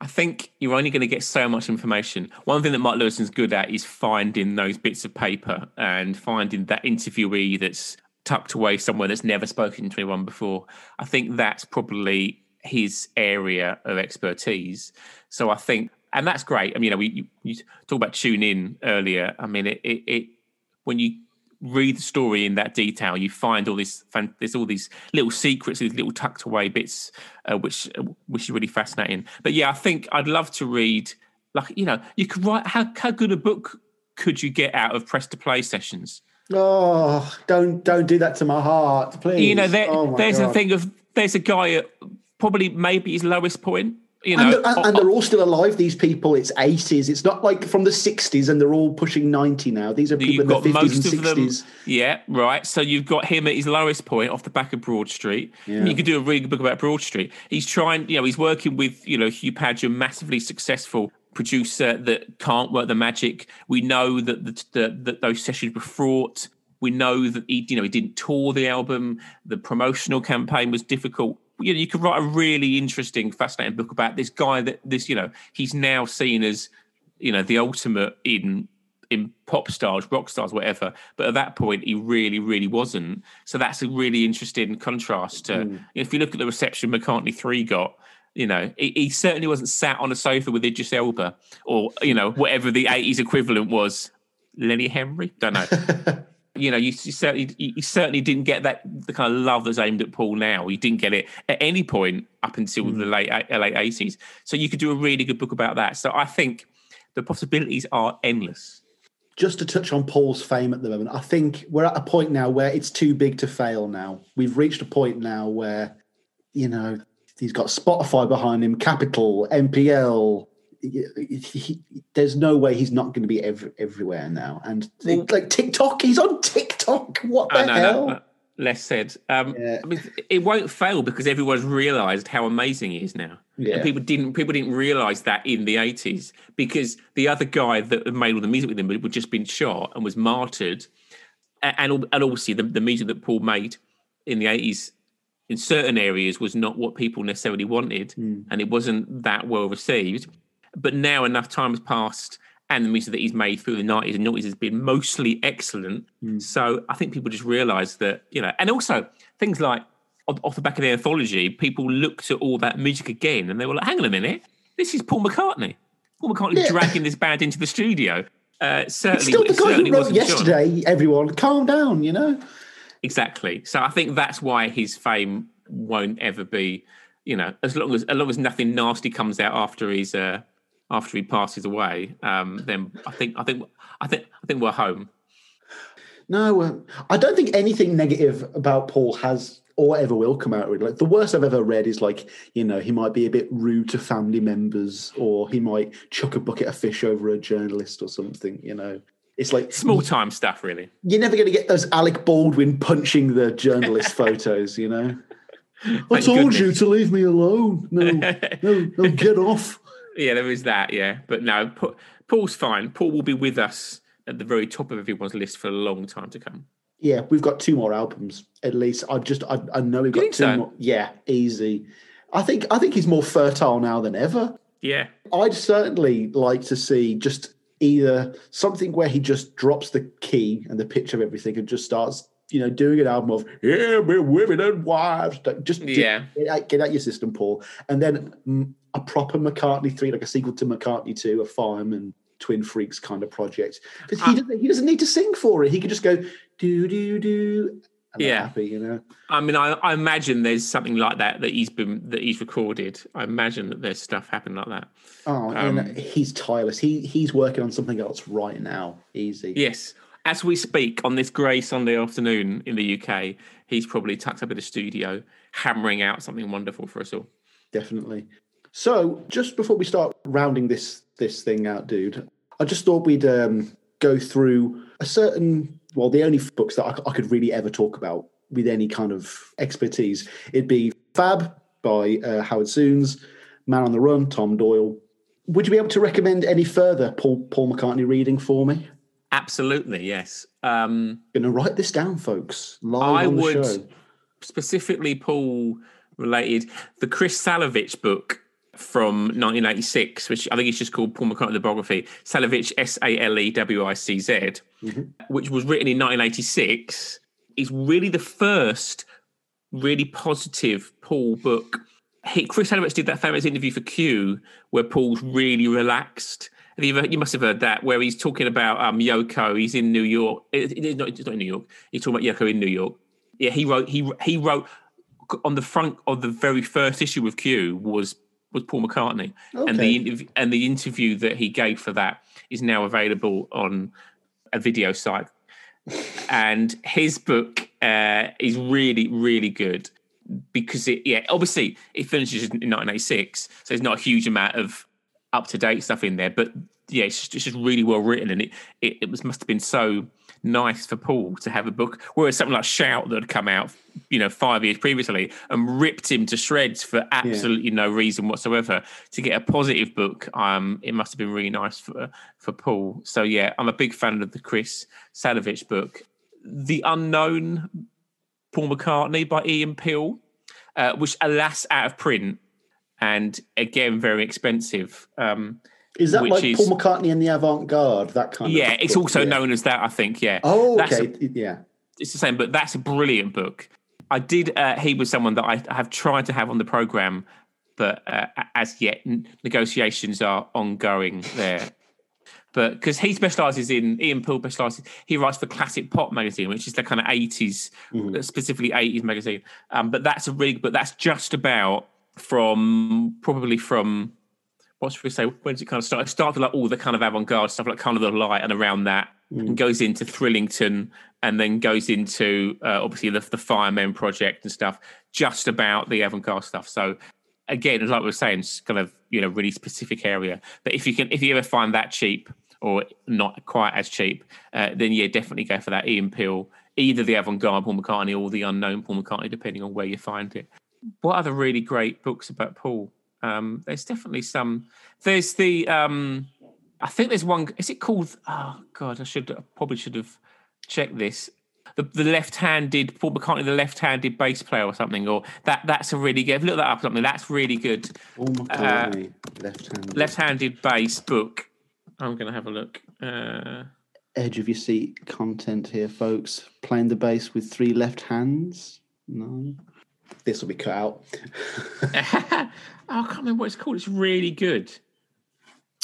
I think you're only going to get so much information. One thing that Mark Lewisohn's good at is finding those bits of paper and finding that interviewee that's tucked away somewhere that's never spoken to anyone before. I think that's probably his area of expertise. So I think, and that's great. I mean, you know, we you, you talked about tune in earlier. I mean, it, it, it when you read the story in that detail, you find all this, there's all these little secrets, these little tucked away bits, uh, which which is really fascinating. But yeah, I think I'd love to read, like, you know, you could write, how, how good a book could you get out of press to play sessions? Oh, don't don't do that to my heart, please. You know, there, oh there's God. a thing of, there's a guy at probably maybe his lowest point. You know, and, the, and, oh, and they're all still alive, these people. It's eighties. It's not like from the sixties and they're all pushing ninety now. These are people in the fifties and sixties. Them, yeah, right. So you've got him at his lowest point off the back of Broad Street. Yeah. You could do a really good book about Broad Street. He's trying, you know, he's working with, you know, Hugh Padgham, massively successful producer that can't work the magic. We know that the, the, that those sessions were fraught. We know that he, you know, he didn't tour the album. The promotional campaign was difficult. You know, you could write a really interesting, fascinating book about this guy that this, you know, he's now seen as, you know, the ultimate in in pop stars, rock stars, whatever. But at that point, he really, really wasn't. So that's a really interesting contrast to, mm. if you look at the reception McCartney three got, you know, he, he certainly wasn't sat on a sofa with Idris Elba or, you know, whatever the eighties equivalent was. Lenny Henry? Don't know. You know, you, you certainly you certainly didn't get that the kind of love that's aimed at Paul now. You didn't get it at any point up until mm. the late late eighties. So you could do a really good book about that. So I think the possibilities are endless. Just to touch on Paul's fame at the moment, I think we're at a point now where it's too big to fail now. We've reached a point now where, you know, he's got Spotify behind him, Capital, M P L. He, there's no way he's not going to be every, everywhere now. And well, like TikTok, he's on TikTok. What the know, hell? No, no. Less said. Um, yeah. I mean, it won't fail because everyone's realised how amazing he is now. Yeah. And people didn't. People didn't realise that in the eighties because the other guy that made all the music with him had just been shot and was martyred. And and obviously the, the music that Paul made in the eighties in certain areas was not what people necessarily wanted, mm. and it wasn't that well received. But now enough time has passed and the music that he's made through the nineties and noughties has been mostly excellent. Mm. So I think people just realise that, you know, and also things like off, off the back of the anthology, people looked at all that music again and they were like, hang on a minute, this is Paul McCartney. Paul McCartney yeah. dragging this band into the studio. Uh, certainly, it's still the guy who wrote Yesterday, John. Everyone, calm down, you know. Exactly. So I think that's why his fame won't ever be, you know, as long as, as, long as nothing nasty comes out after he's... Uh, After he passes away, um, then I think I think I think I think we're home. No, um, I don't think anything negative about Paul has or ever will come out. Really, like the worst I've ever read is like, you know, he might be a bit rude to family members, or he might chuck a bucket of fish over a journalist or something. You know, it's like small time stuff. Really, you're never going to get those Alec Baldwin punching the journalist photos. You know, I told you to leave me alone. No, no, no, get off. Yeah, there is that, yeah. But no, Paul's fine. Paul will be with us at the very top of everyone's list for a long time to come. Yeah, we've got two more albums, at least. I just, I, I know we've got two so? more. Yeah, easy. I think I think he's more fertile now than ever. Yeah. I'd certainly like to see just either something where he just drops the key and the pitch of everything and just starts, you know, doing an album of, yeah, we're women and wives. Just yeah. get, out, get out your system, Paul. And then... Mm, a proper McCartney three, like a sequel to McCartney two, a fireman, twin freaks kind of project. Because he, uh, he doesn't need to sing for it. He could just go, do, do, do, and yeah. happy, you know? I mean, I, I imagine there's something like that that he's been, that he's recorded. I imagine that there's stuff happening like that. Oh, um, and he's tireless. He He's working on something else right now. Easy. Yes. As we speak on this grey Sunday afternoon in the U K, he's probably tucked up in the studio, hammering out something wonderful for us all. Definitely. So just before we start rounding this this thing out, dude, I just thought we'd um, go through a certain, well, the only books that I, I could really ever talk about with any kind of expertise. It'd be Fab by uh, Howard Sounes, Man on the Run, Tom Doyle. Would you be able to recommend any further Paul, Paul McCartney reading for me? Absolutely, yes. Um, Going to write this down, folks. Live I on the would show. Specifically Paul-related, the Chris Salewicz book. From nineteen eighty-six, which I think it's just called Paul McCartney, the biography, Salewicz, S A L E W I C Z, mm-hmm. which was written in nineteen eighty-six, is really the first really positive Paul book. He, Chris Salewicz did that famous interview for Q where Paul's really relaxed You must have heard that, where he's talking about um, Yoko. He's in New York. It, it, it's, not, it's not in New York. He's talking about Yoko in New York. Yeah, he wrote. He he wrote on the front of the very first issue of Q was was Paul McCartney, okay. and the interv- and the interview that he gave for that is now available on a video site. And his book uh, is really, really good because it, yeah, obviously it finishes in nineteen eighty-six, so there's not a huge amount of up-to-date stuff in there, but yeah, it's just, it's just really well written, and it, it it was must have been so nice for Paul to have a book, whereas something like Shout that had come out, you know, five years previously and ripped him to shreds for absolutely yeah. no reason whatsoever. To get a positive book, um, it must have been really nice for for Paul. So yeah, I'm a big fan of the Chris Salewicz book, The Unknown Paul McCartney by Ian Peel, uh, which alas out of print. And again, very expensive. Um, is that which like is, Paul McCartney and the Avant-Garde? That kind yeah, of yeah. It's book, also yeah. known as that, I think. Yeah. Oh, that's okay. A, yeah, it's the same, but that's a brilliant book. I did. Uh, he was someone that I have tried to have on the program, but uh, as yet n- negotiations are ongoing there. But because he specialises in Ian Peel specialises, he writes for Classic Pop magazine, which is the kind of eighties, mm. specifically eighties magazine. Um, but that's a really, but that's just about. From probably from what should we say? When does it kind of start? It started like all the kind of avant-garde stuff, like kind of the light and around that, mm. and goes into Thrillington, and then goes into uh, obviously the, the Firemen Project and stuff. Just about the avant-garde stuff. So again, as like we were saying, it's kind of you know really specific area. But if you can, if you ever find that cheap or not quite as cheap, uh, then yeah, definitely go for that Ian Peel, either the avant-garde Paul McCartney or the unknown Paul McCartney, depending on where you find it. What other really great books about Paul? Um, there's definitely some. There's the, um, I think there's one, is it called, oh God, I should I probably should have checked this. The, the left-handed, Paul McCartney, the left-handed bass player or something, or that that's a really good, look that up something, that's really good. Paul McCartney, uh, left-handed. Left-handed bass book. I'm going to have a look. Uh, Edge of your seat content here, folks. Playing the bass with three left hands. No. This will be cut out. I can't remember what it's called. It's really good.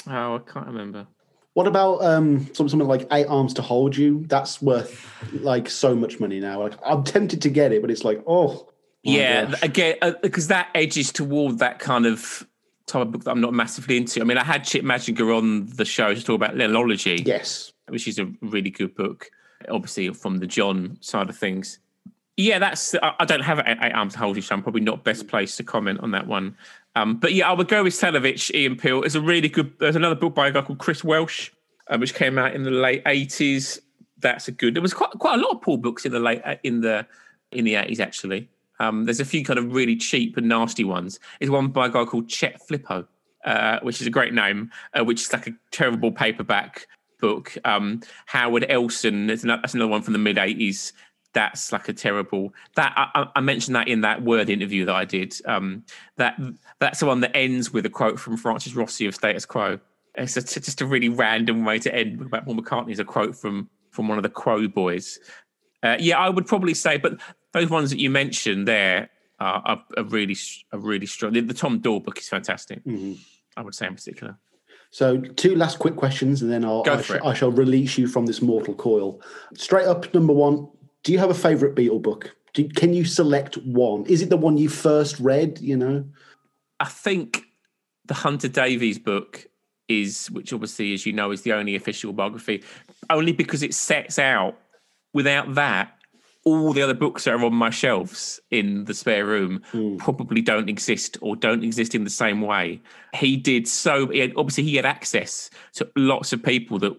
Oh, I can't remember. What about um, something like Eight Arms to Hold You? That's worth like so much money now. Like, I'm tempted to get it, but it's like, oh. Yeah, gosh. Again, because uh, that edges toward that kind of type of book that I'm not massively into. I mean, I had Chip Maginger on the show to talk about Lennology. Yes. Which is a really good book, obviously, from the John side of things. Yeah, that's. I don't have Eight Arms to Hold You, so I'm probably not best placed to comment on that one. Um, but yeah, I would go with Salewicz, Ian Peel. It's a really good. There's another book by a guy called Chris Welsh, uh, which came out in the late eighties. That's a good. There was quite quite a lot of Paul books in the late in the in the eighties actually. Um, there's a few kind of really cheap and nasty ones. There's one by a guy called Chet Flippo, uh, which is a great name, uh, which is like a terrible paperback book. Um, Howard Elson. There's another, that's another one from the mid eighties. That's like a terrible. That I, I mentioned that in that Word interview that I did. Um, that that's the one that ends with a quote from Francis Rossi of Status Quo. It's a, just a really random way to end. About Paul McCartney is a quote from from one of the Quo boys. Uh, yeah, I would probably say, but those ones that you mentioned there are, are, are really are really strong. The, the Tom Doyle book is fantastic. Mm-hmm. I would say in particular. So two last quick questions, and then I'll, I, sh- I shall release you from this mortal coil. Straight up, number one. Do you have a favourite Beatle book? Do, can you select one? Is it the one you first read, you know? I think the Hunter Davies book is, which obviously, as you know, is the only official biography, only because it sets out, without that, all the other books that are on my shelves in the spare room mm. probably don't exist or don't exist in the same way. He did so, he had, obviously he had access to lots of people that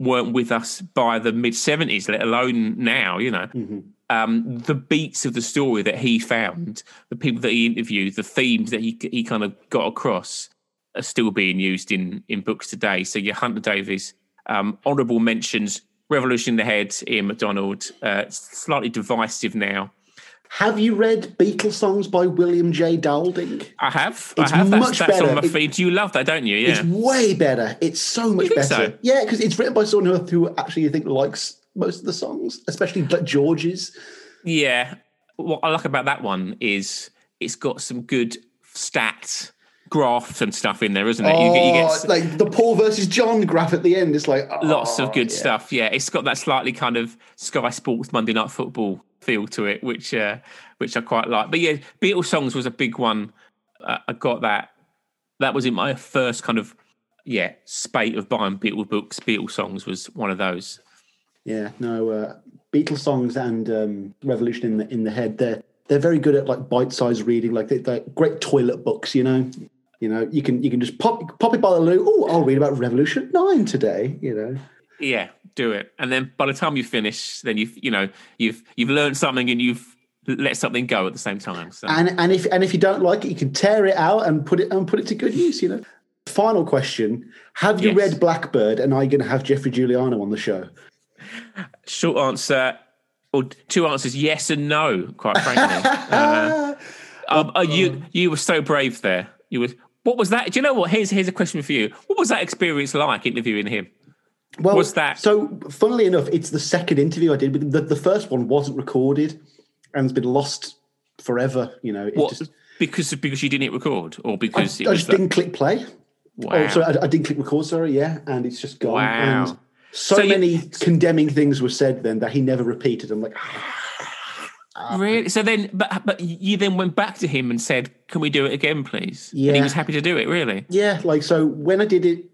weren't with us by the mid-seventies, let alone now, you know. Mm-hmm. Um, the beats of the story that he found, the people that he interviewed, the themes that he he kind of got across are still being used in, in books today. So your Hunter Davies, um, honourable mentions, Revolution in the Head, Ian MacDonald, uh, slightly divisive now. Have you read Beatles Songs by William J. Dowding? I have. It's I have. That's, much that's better. On my it, feed. You love that, don't you? Yeah. It's way better. It's so much you think better. So? Yeah, because it's written by someone who actually I think likes most of the songs, especially George's. Yeah. What I like about that one is it's got some good stats graft and stuff in there, isn't it? Oh, you get, you get like the Paul versus John graph at the end. It's like oh, lots of good yeah. stuff. Yeah, it's got that slightly kind of Sky Sports Monday Night Football feel to it, which uh, which I quite like. But yeah, Beatles songs was a big one. Uh, I got that. That was in my first kind of yeah spate of buying Beatles books. Beatles songs was one of those. Yeah, no, uh, Beatles songs and um, Revolution in the in the Head. They're they're very good at like bite-sized reading. Like they're, they're great toilet books, you know. You know, you can you can just pop pop it by the loo. Oh, I'll read about Revolution Nine today. You know. Yeah, do it, and then by the time you finish, then you've you know you've you've learned something and you've let something go at the same time. So. And and if and if you don't like it, you can tear it out and put it and put it to good use. You know. Final question: have you yes. read Blackbird? And are you going to have Jeffrey Giuliano on the show? Short answer, or two answers: yes and no. Quite frankly, uh, um, are you you were so brave there. You were. What was that? Do you know what? Here's here's a question for you. What was that experience like interviewing him? Well, was that so? Funnily enough, it's the second interview I did. But the, the first one wasn't recorded and has been lost forever. You know, it what, just, because because you didn't record, or because I, it was I just like, didn't click play. Wow. Oh, sorry, I, I didn't click record. Sorry, yeah, and it's just gone. Wow. And so, so many you, condemning things were said then that he never repeated. I'm like, ah. Really? So then, but but you then went back to him and said, "Can we do it again, please?" Yeah, and he was happy to do it. Really? Yeah. Like so, when I did it,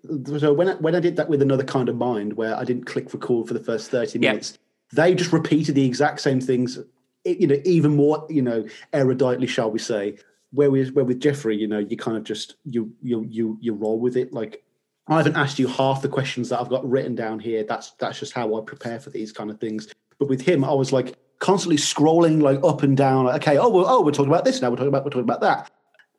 so when I, when I did that with Another Kind of Mind, where I didn't click record for the first thirty minutes, yeah. they just repeated the exact same things, you know, even more, you know, eruditely, shall we say? Where we where with Jeffrey, you know, you kind of just you you you you roll with it, like. I haven't asked you half the questions that I've got written down here. That's that's just how I prepare for these kind of things. But with him, I was like constantly scrolling like up and down. Like, okay, oh, well, oh, we're talking about this now. We're talking about we're talking about that,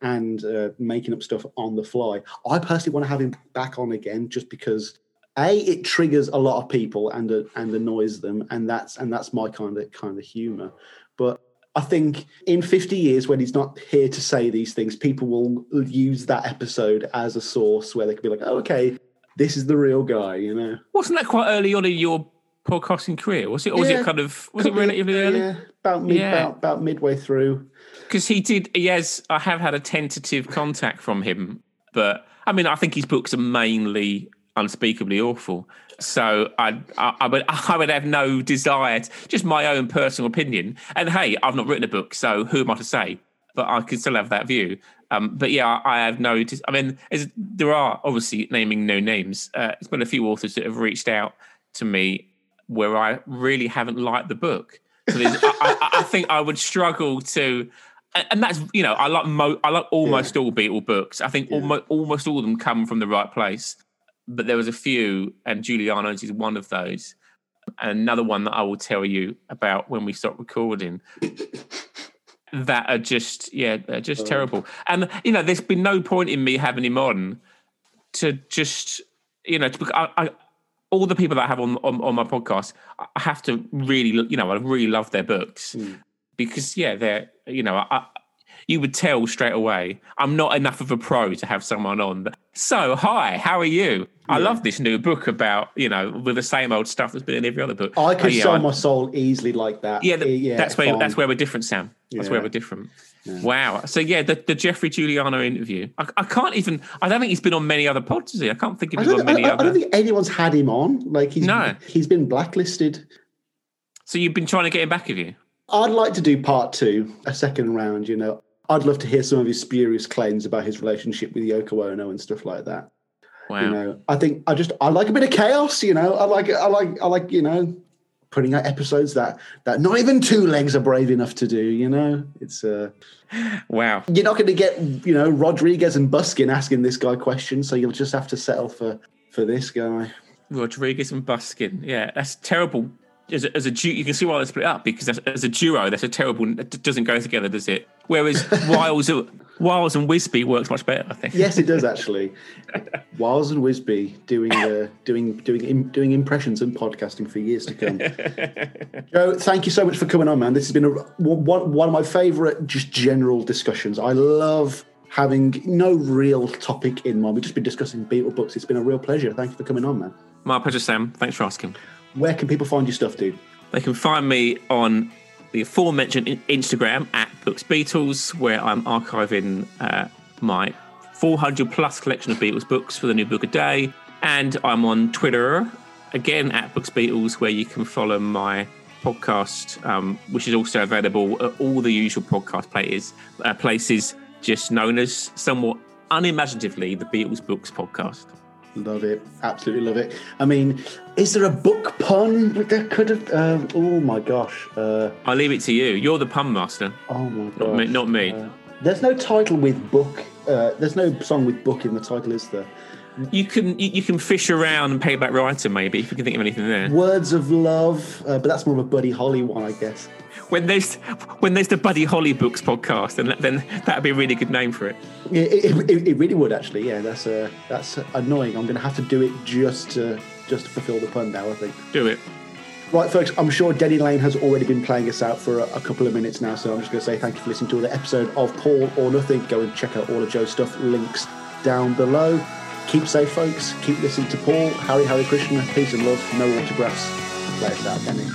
and uh, making up stuff on the fly. I personally want to have him back on again, just because a it triggers a lot of people and uh, and annoys them, and that's and that's my kind of kind of humor. But I think in fifty years, when he's not here to say these things, people will use that episode as a source where they can be like, oh, okay, this is the real guy, you know. Wasn't that quite early on in your podcasting career? Was it, or yeah, was it kind of, was it relatively be, early? Yeah, about, mid, yeah. About, about midway through. Because he did, he has, I have had a tentative contact from him, but I mean, I think his books are mainly unspeakably awful. So I, I, I would, I would have no desire to, just my own personal opinion. And hey, I've not written a book, so who am I to say? But I could still have that view. Um, but yeah, I, I have no. I mean, there are obviously naming no names. Uh, there's been a few authors that have reached out to me where I really haven't liked the book. So there's, I, I think I would struggle to. And that's, you know, I like mo, I like almost yeah. all Beatle books. I think yeah. almost almost all of them come from the right place. But there was a few, and Giuliano's is one of those. And another one that I will tell you about when we stop recording that are just, yeah, are just oh. terrible. And, you know, there's been no point in me having him on to just, you know, to, I, I, all the people that I have on, on, on my podcast, I have to really, you know, I really love their books mm. because, yeah, they're, you know, I, you would tell straight away, I'm not enough of a pro to have someone on. So, hi, how are you? I yeah. love this new book about, you know, with the same old stuff that's been in every other book. I could oh, yeah, sell I'm... my soul easily like that. Yeah, the, yeah that's where fine. that's where we're different, Sam. That's yeah. where we're different. Yeah. Wow. So, yeah, the, the Jeffrey Giuliano interview. I, I can't even, I don't think he's been on many other pods, is he? I can't think of him on many I, other. I don't think anyone's had him on. Like, he's, no. he's been blacklisted. So you've been trying to get him back, have you? I'd like to do part two, a second round, you know. I'd love to hear some of his spurious claims about his relationship with Yoko Ono and stuff like that. Wow. You know, I think I just I like a bit of chaos, you know. I like I like I like, you know, putting out episodes that that not even two legs are brave enough to do, you know. It's uh wow. You're not gonna get, you know, Rodriguez and Buskin asking this guy questions, so you'll just have to settle for, for this guy. Rodriguez and Buskin. Yeah, that's terrible. As a, as a you can see why they split up, because as, as a duo, that's a terrible. It doesn't go together, does it? Whereas Wiles, Wiles and Wisby works much better, I think. Yes, it does actually. Wiles and Wisby doing uh, doing doing im, doing impressions and podcasting for years to come. Joe, thank you so much for coming on, man. This has been a, one one of my favourite just general discussions. I love having no real topic in mind. We've just been discussing Beatle books. It's been a real pleasure. Thank you for coming on, man. My pleasure, Sam. Thanks for asking. Where can people find your stuff, dude? They can find me on the aforementioned Instagram at Books Beatles, where I'm archiving uh, my four hundred plus collection of Beatles books with a new book a day. And I'm on Twitter, again, at Books Beatles, where you can follow my podcast, um, which is also available at all the usual podcast places, uh, places just known as somewhat unimaginatively the Beatles Books Podcast. Love it. Absolutely love it. I mean, is there a book pun that could have... Uh, oh, my gosh. Uh, I'll leave it to you. You're the pun master. Oh, my gosh. Not me. Not me. Uh, there's no title with book. Uh, there's no song with book in the title, is there? You can you, you can fish around and Payback Writer, maybe, if you can think of anything there. Words of Love, uh, but that's more of a Buddy Holly one, I guess. When there's when there's the Buddy Holly Books Podcast, and then that would be a really good name for it. Yeah, it, it, it really would, actually. Yeah, that's uh, that's annoying. I'm going to have to do it just to just to fulfil the pun now, I think. Do it. Right, folks, I'm sure Denny Lane has already been playing us out for a, a couple of minutes now, so I'm just going to say thank you for listening to the episode of Paul or Nothing. Go and check out all of Joe's stuff. Links down below. Keep safe, folks. Keep listening to Paul. Hare Hare Krishna. Peace and love. No autographs. Play us out, Denny.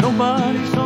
Nobody